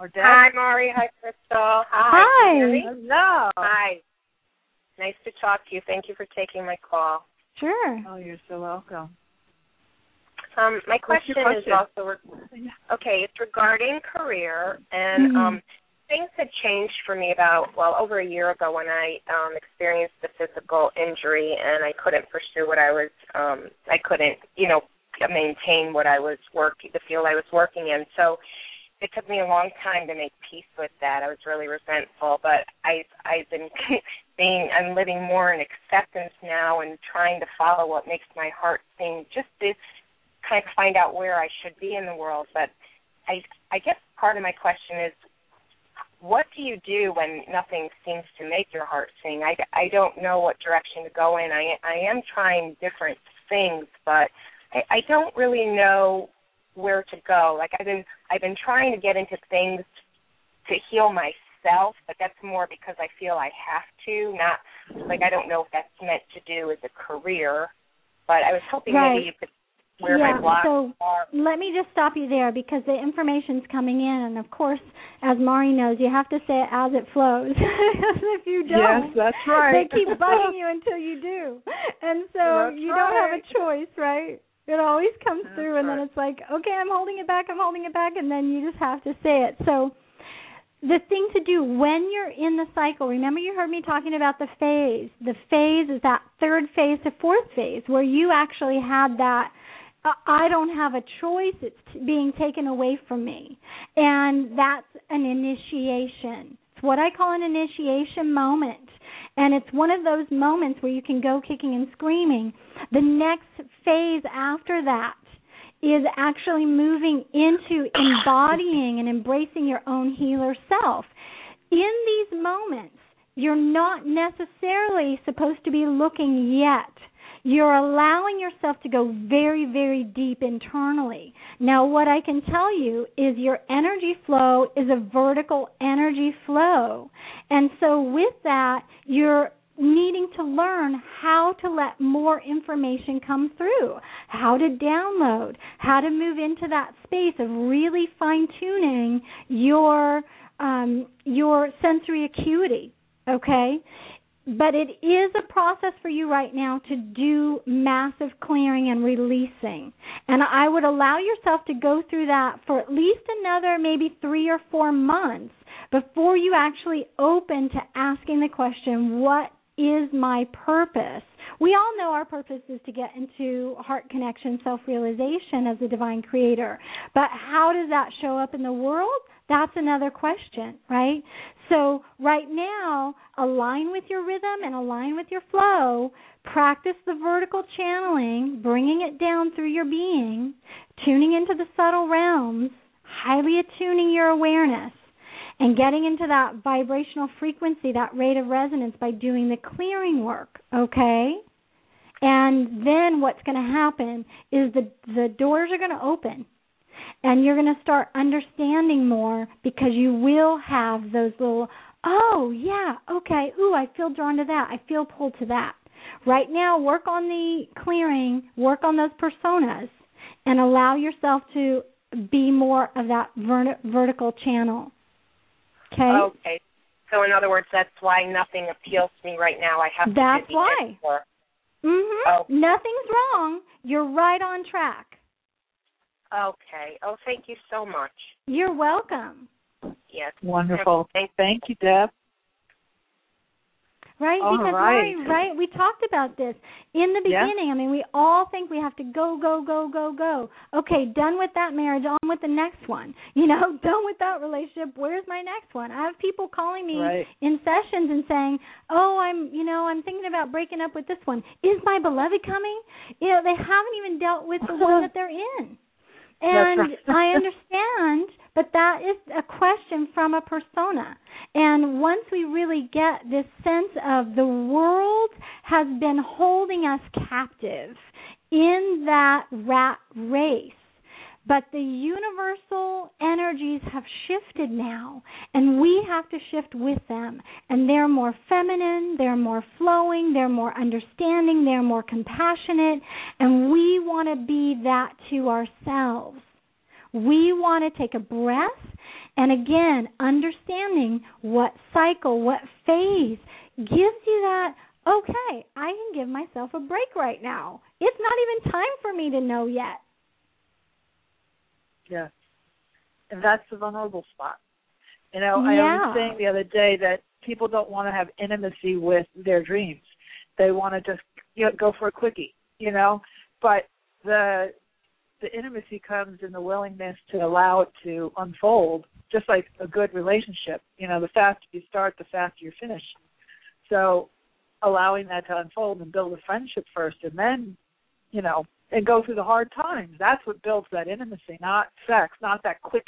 Or Deb. Hi, Maury. Hi, Christel. Hi. Hello. Hi. Nice to talk to you. Thank you for taking my call. Sure. Oh, you're so welcome. Um, my question, question is also re- okay. It's regarding career, and mm-hmm. um, things had changed for me about well over a year ago when I um, experienced the physical injury, and I couldn't pursue what I was. Um, I couldn't, you know, maintain what I was working, the field I was working in. So it took me a long time to make peace with that. I was really resentful, but I've I've been being I'm living more in acceptance now and trying to follow what makes my heart sing. Just this. Kind of find out where I should be in the world, but I I guess part of my question is, what do you do when nothing seems to make your heart sing? I, I don't know what direction to go in. I I am trying different things, but I, I don't really know where to go. Like I've been I've been trying to get into things to heal myself, but that's more because I feel I have to, not like I don't know if that's meant to do as a career. But I was hoping right. maybe you could. Where yeah, my so are. Let me just stop you there because the information's coming in, and of course, as Mari knows, you have to say it as it flows. If you don't, yes, that's right. They keep bugging you until you do, and so that's you right. don't have a choice, right? It always comes that's through, and right. then it's like, okay, I'm holding it back, I'm holding it back, and then you just have to say it. So the thing to do when you're in the cycle, remember you heard me talking about the phase. The phase is that third phase to fourth phase where you actually had that I don't have a choice, it's being taken away from me. And that's an initiation. It's what I call an initiation moment. And it's one of those moments where you can go kicking and screaming. The next phase after that is actually moving into embodying and embracing your own healer self. In these moments, you're not necessarily supposed to be looking yet. You're allowing yourself to go very, very deep internally. Now, what I can tell you is your energy flow is a vertical energy flow. And so with that, you're needing to learn how to let more information come through, how to download, how to move into that space of really fine-tuning your, um, your sensory acuity, okay? But it is a process for you right now to do massive clearing and releasing. And I would allow yourself to go through that for at least another maybe three or four months before you actually open to asking the question, what is my purpose? We all know our purpose is to get into heart connection, self-realization as the divine creator. But how does that show up in the world? That's another question, right? So right now, align with your rhythm and align with your flow. Practice the vertical channeling, bringing it down through your being, tuning into the subtle realms, highly attuning your awareness, and getting into that vibrational frequency, that rate of resonance by doing the clearing work, okay? And then what's going to happen is the, the doors are going to open. And you're going to start understanding more because you will have those little, oh, yeah, okay, ooh, I feel drawn to that. I feel pulled to that. Right now, work on the clearing, work on those personas, and allow yourself to be more of that ver- vertical channel. Okay? Okay. So, in other words, that's why nothing appeals to me right now. I have that's to do the why. End work. Mm-hmm. Okay. Nothing's wrong. You're right on track. Okay. Oh, thank you so much. You're welcome. Yes. Wonderful. Thank, Thank you, Deb. Right, all because right. Right, right, we talked about this in the beginning. Yeah. I mean, we all think we have to go, go, go, go, go. Okay, done with that marriage, on with the next one. You know, done with that relationship, where's my next one? I have people calling me right. in sessions and saying, oh, I'm, you know, I'm thinking about breaking up with this one. Is my beloved coming? You know, they haven't even dealt with the one that they're in. And that's right. I understand, but that is a question from a persona. And once we really get this sense of the world has been holding us captive in that rat race, but the universal energies have shifted now, and we have to shift with them. And they're more feminine, they're more flowing, they're more understanding, they're more compassionate, and we want to be that to ourselves. We want to take a breath, and again, understanding what cycle, what phase gives you that, okay, I can give myself a break right now. It's not even time for me to know yet. Yeah, and that's the vulnerable spot. You know, yeah. I was saying the other day that people don't want to have intimacy with their dreams. They want to just, you know, go for a quickie, you know. But the the intimacy comes in the willingness to allow it to unfold, just like a good relationship. You know, the faster you start, the faster you finish. So allowing that to unfold and build a friendship first, and then, you know, and go through the hard times. That's what builds that intimacy, not sex, not that quick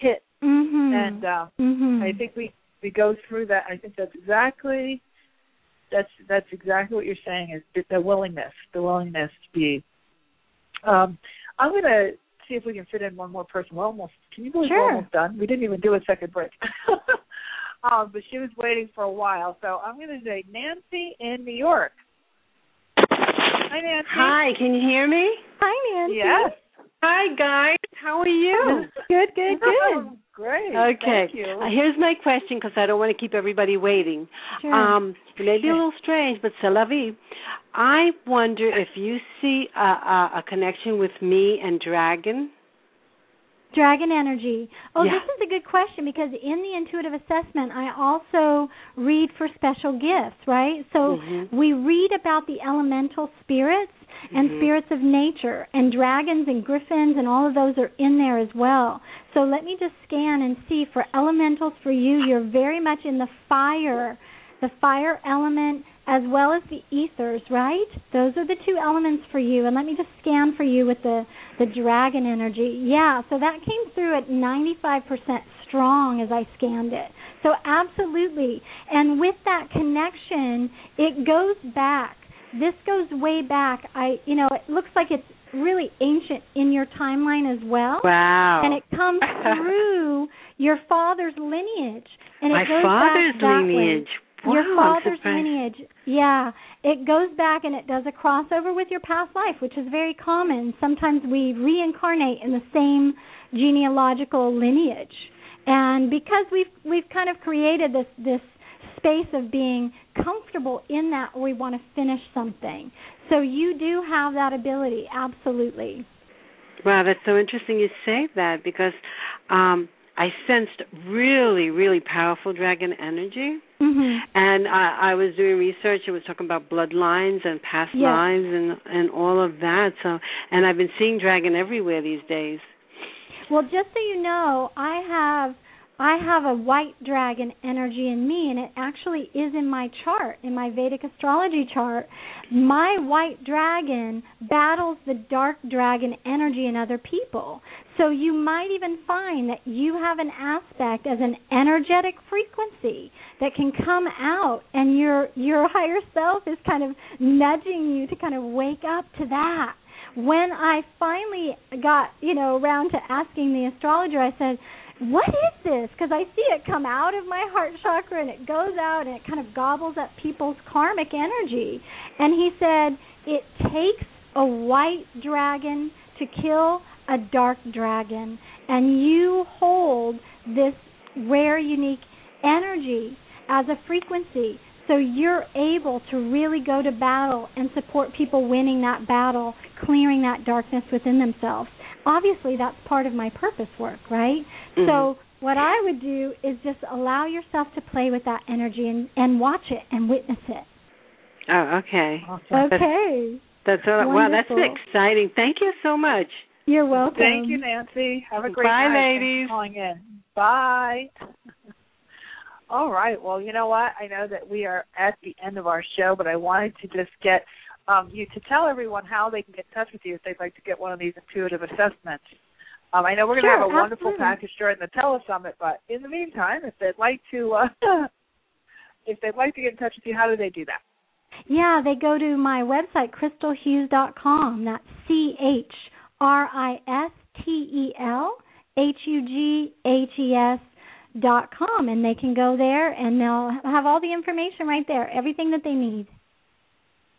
hit. Mm-hmm. And uh, mm-hmm. I think we, we go through that. I think that's exactly that's that's exactly what you're saying, is the willingness, the willingness to be. Um, I'm going to see if we can fit in one more person. We're almost. Can you believe sure. we're almost done? We didn't even do a second break. um, but she was waiting for a while, so I'm going to say Nancy in New York. Hi, Nancy. Hi, can you hear me? Hi, Nancy. Yes. Hi, guys. How are you? Good, good, good. Great. Okay. Thank you. Uh, here's my question, because I don't want to keep everybody waiting. Sure. Um, it may be a little strange, but c'est la vie. I wonder if you see a, a, a connection with me and dragon. Dragon energy. Oh, yeah. This is a good question, because in the intuitive assessment, I also read for special gifts, right? So mm-hmm. we read about the elemental spirits and mm-hmm. spirits of nature, and dragons and griffins and all of those are in there as well. So let me just scan and see for elementals for you. You're very much in the fire, the fire element, as well as the ethers, right? Those are the two elements for you. And let me just scan for you with the, the dragon energy. Yeah, so that came through at ninety-five percent strong as I scanned it. So absolutely. And with that connection, it goes back. This goes way back. I, you know, it looks like it's really ancient in your timeline as well. Wow. And it comes through your father's lineage. And it My goes father's back that lineage. Way. Wow, your father's lineage, yeah, it goes back, and it does a crossover with your past life, which is very common. Sometimes we reincarnate in the same genealogical lineage, and because we've we've kind of created this this space of being comfortable in that we want to finish something. So you do have that ability, absolutely. Wow, that's so interesting you say that, because um, I sensed really, really powerful dragon energy. Mm-hmm. And I, I was doing research. It was talking about bloodlines and past yes. lives and, and all of that. So, and I've been seeing dragon everywhere these days. Well, just so you know, I have I have a white dragon energy in me, and it actually is in my chart, in my Vedic astrology chart. My white dragon battles the dark dragon energy in other people. So you might even find that you have an aspect as an energetic frequency that can come out, and your your higher self is kind of nudging you to kind of wake up to that. When I finally got, you know, around to asking the astrologer, I said, what is this? Because I see it come out of my heart chakra, and it goes out, and it kind of gobbles up people's karmic energy. And he said, it takes a white dragon to kill a dark dragon, and you hold this rare, unique energy as a frequency, so you're able to really go to battle and support people winning that battle, clearing that darkness within themselves. Obviously, that's part of my purpose work, right? Mm-hmm. So what I would do is just allow yourself to play with that energy and, and watch it and witness it. Oh, okay. Awesome. Okay. That's, that's all. Wow, that's exciting. Thank you so much. You're welcome. Thank you, Nancy. Have a great Bye, night. Bye, ladies. Thanks for calling in. Bye. All right. Well, you know what? I know that we are at the end of our show, but I wanted to just get um, you to tell everyone how they can get in touch with you if they'd like to get one of these intuitive assessments. Um, I know we're going to sure, have a wonderful absolutely. package during the Telesummit, but in the meantime, if they'd like to, uh, if they'd like to get in touch with you, how do they do that? Yeah, they go to my website, Christel Hughes dot com. That's C H R I S T E L H U G H E S dot com, and they can go there, and they'll have all the information right there, everything that they need.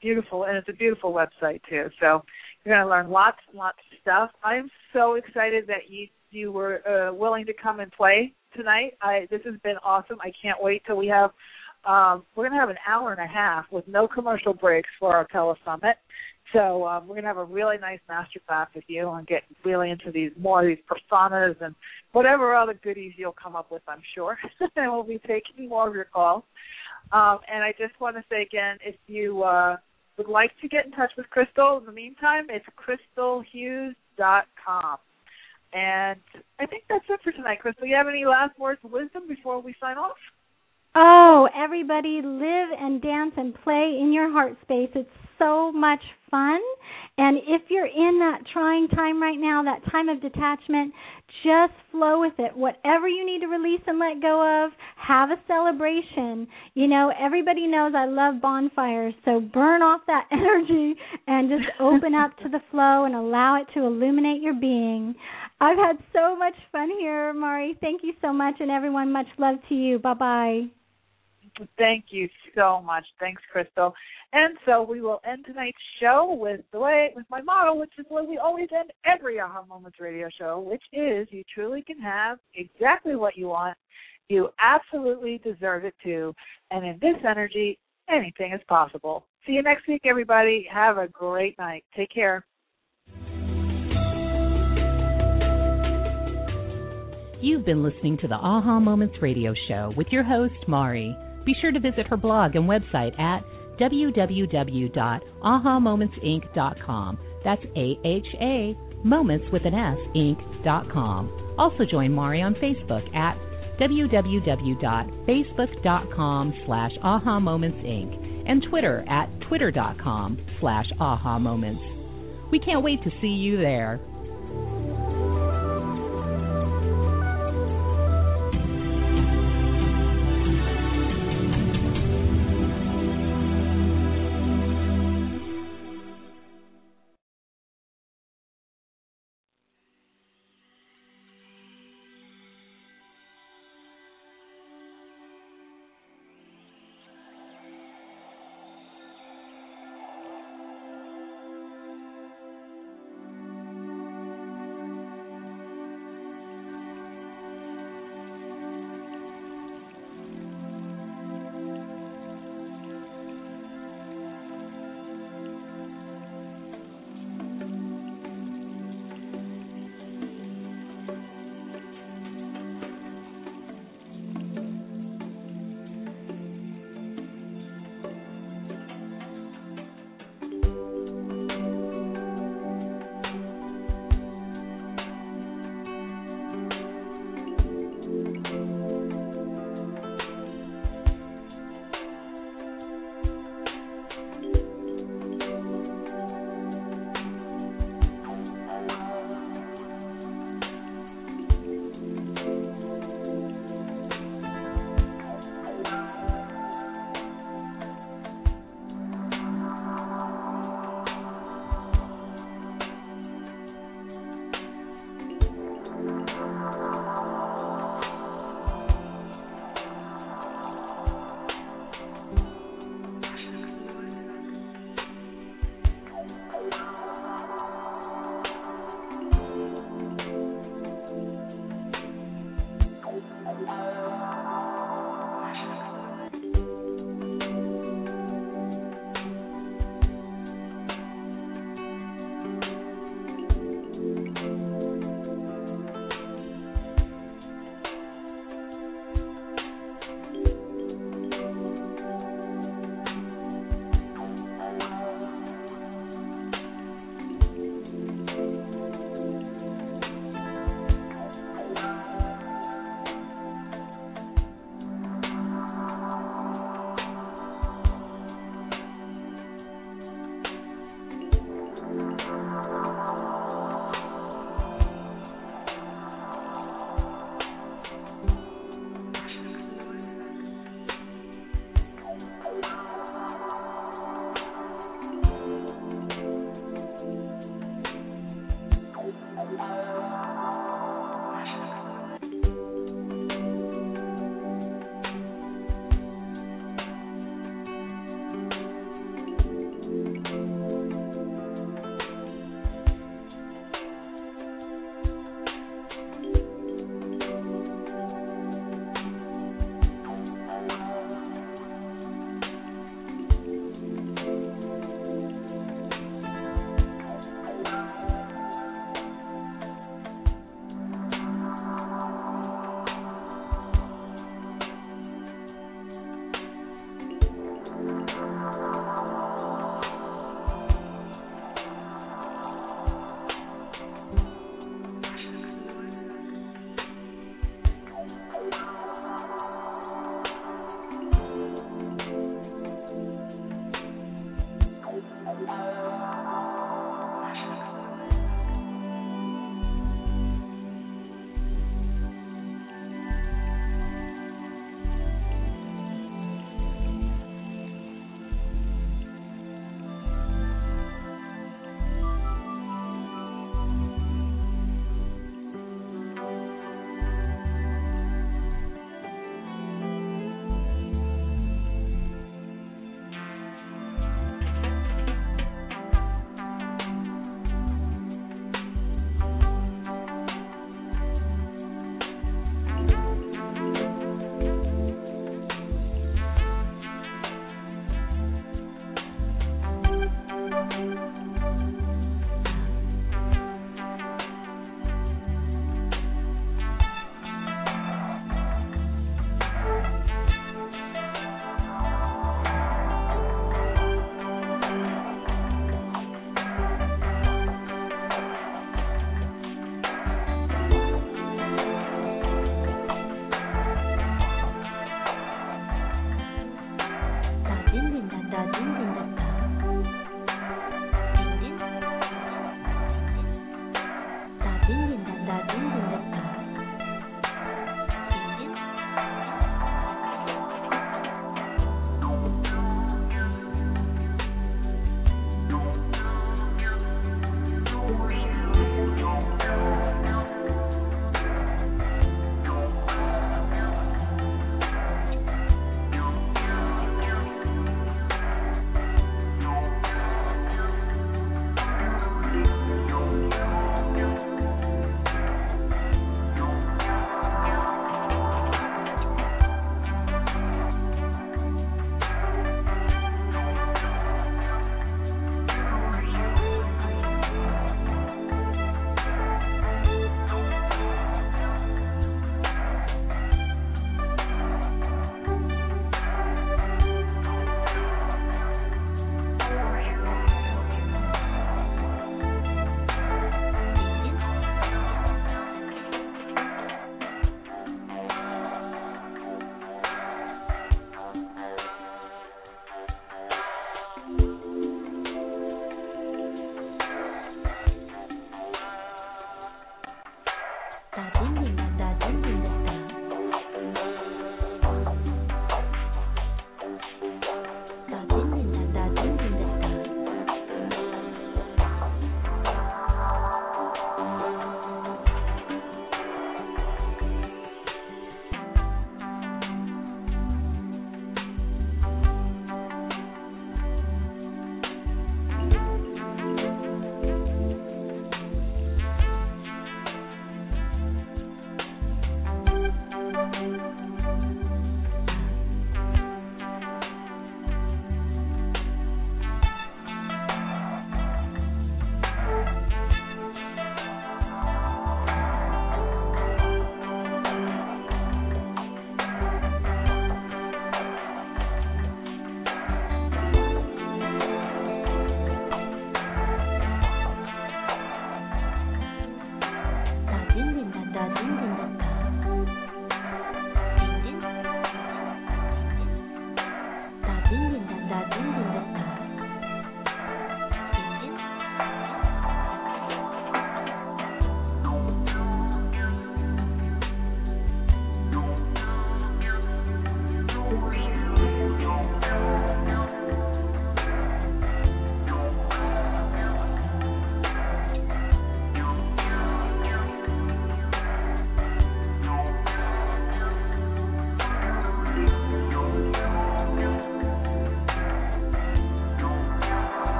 Beautiful, and it's a beautiful website, too, so you're going to learn lots and lots of stuff. I am so excited that you, you were uh, willing to come and play tonight. I, this has been awesome. I can't wait till we have... Um, we're going to have an hour and a half with no commercial breaks for our Telesummit. So um, we're going to have a really nice masterclass with you on getting really into these more of these personas and whatever other goodies you'll come up with, I'm sure. And we'll be taking more of your calls. Um, and I just want to say again, if you uh, would like to get in touch with Christel, in the meantime, it's Christel Hughes dot com. And I think that's it for tonight, Christel. You have any last words of wisdom before we sign off? Oh, everybody, live and dance and play in your heart space. It's so much fun. And if you're in that trying time right now, that time of detachment, just flow with it. Whatever you need to release and let go of, have a celebration. You know, everybody knows I love bonfires, so burn off that energy and just open up to the flow and allow it to illuminate your being. I've had so much fun here, Mari. Thank you so much, and everyone, much love to you. Bye-bye. Thank you so much. Thanks, Christel. And so we will end tonight's show with the way with my motto, which is what we always end every Aha Moments radio show, which is you truly can have exactly what you want. You absolutely deserve it too. And in this energy, anything is possible. See you next week, everybody. Have a great night. Take care. You've been listening to the Aha Moments radio show with your host, Mari. Be sure to visit her blog and website at w w w dot aha moments inc dot com. That's A H A, moments with an S, inc dot com. Also join Mari on Facebook at w w w dot facebook dot com slash aha moments inc and Twitter at twitter dot com slash aha moments. We can't wait to see you there.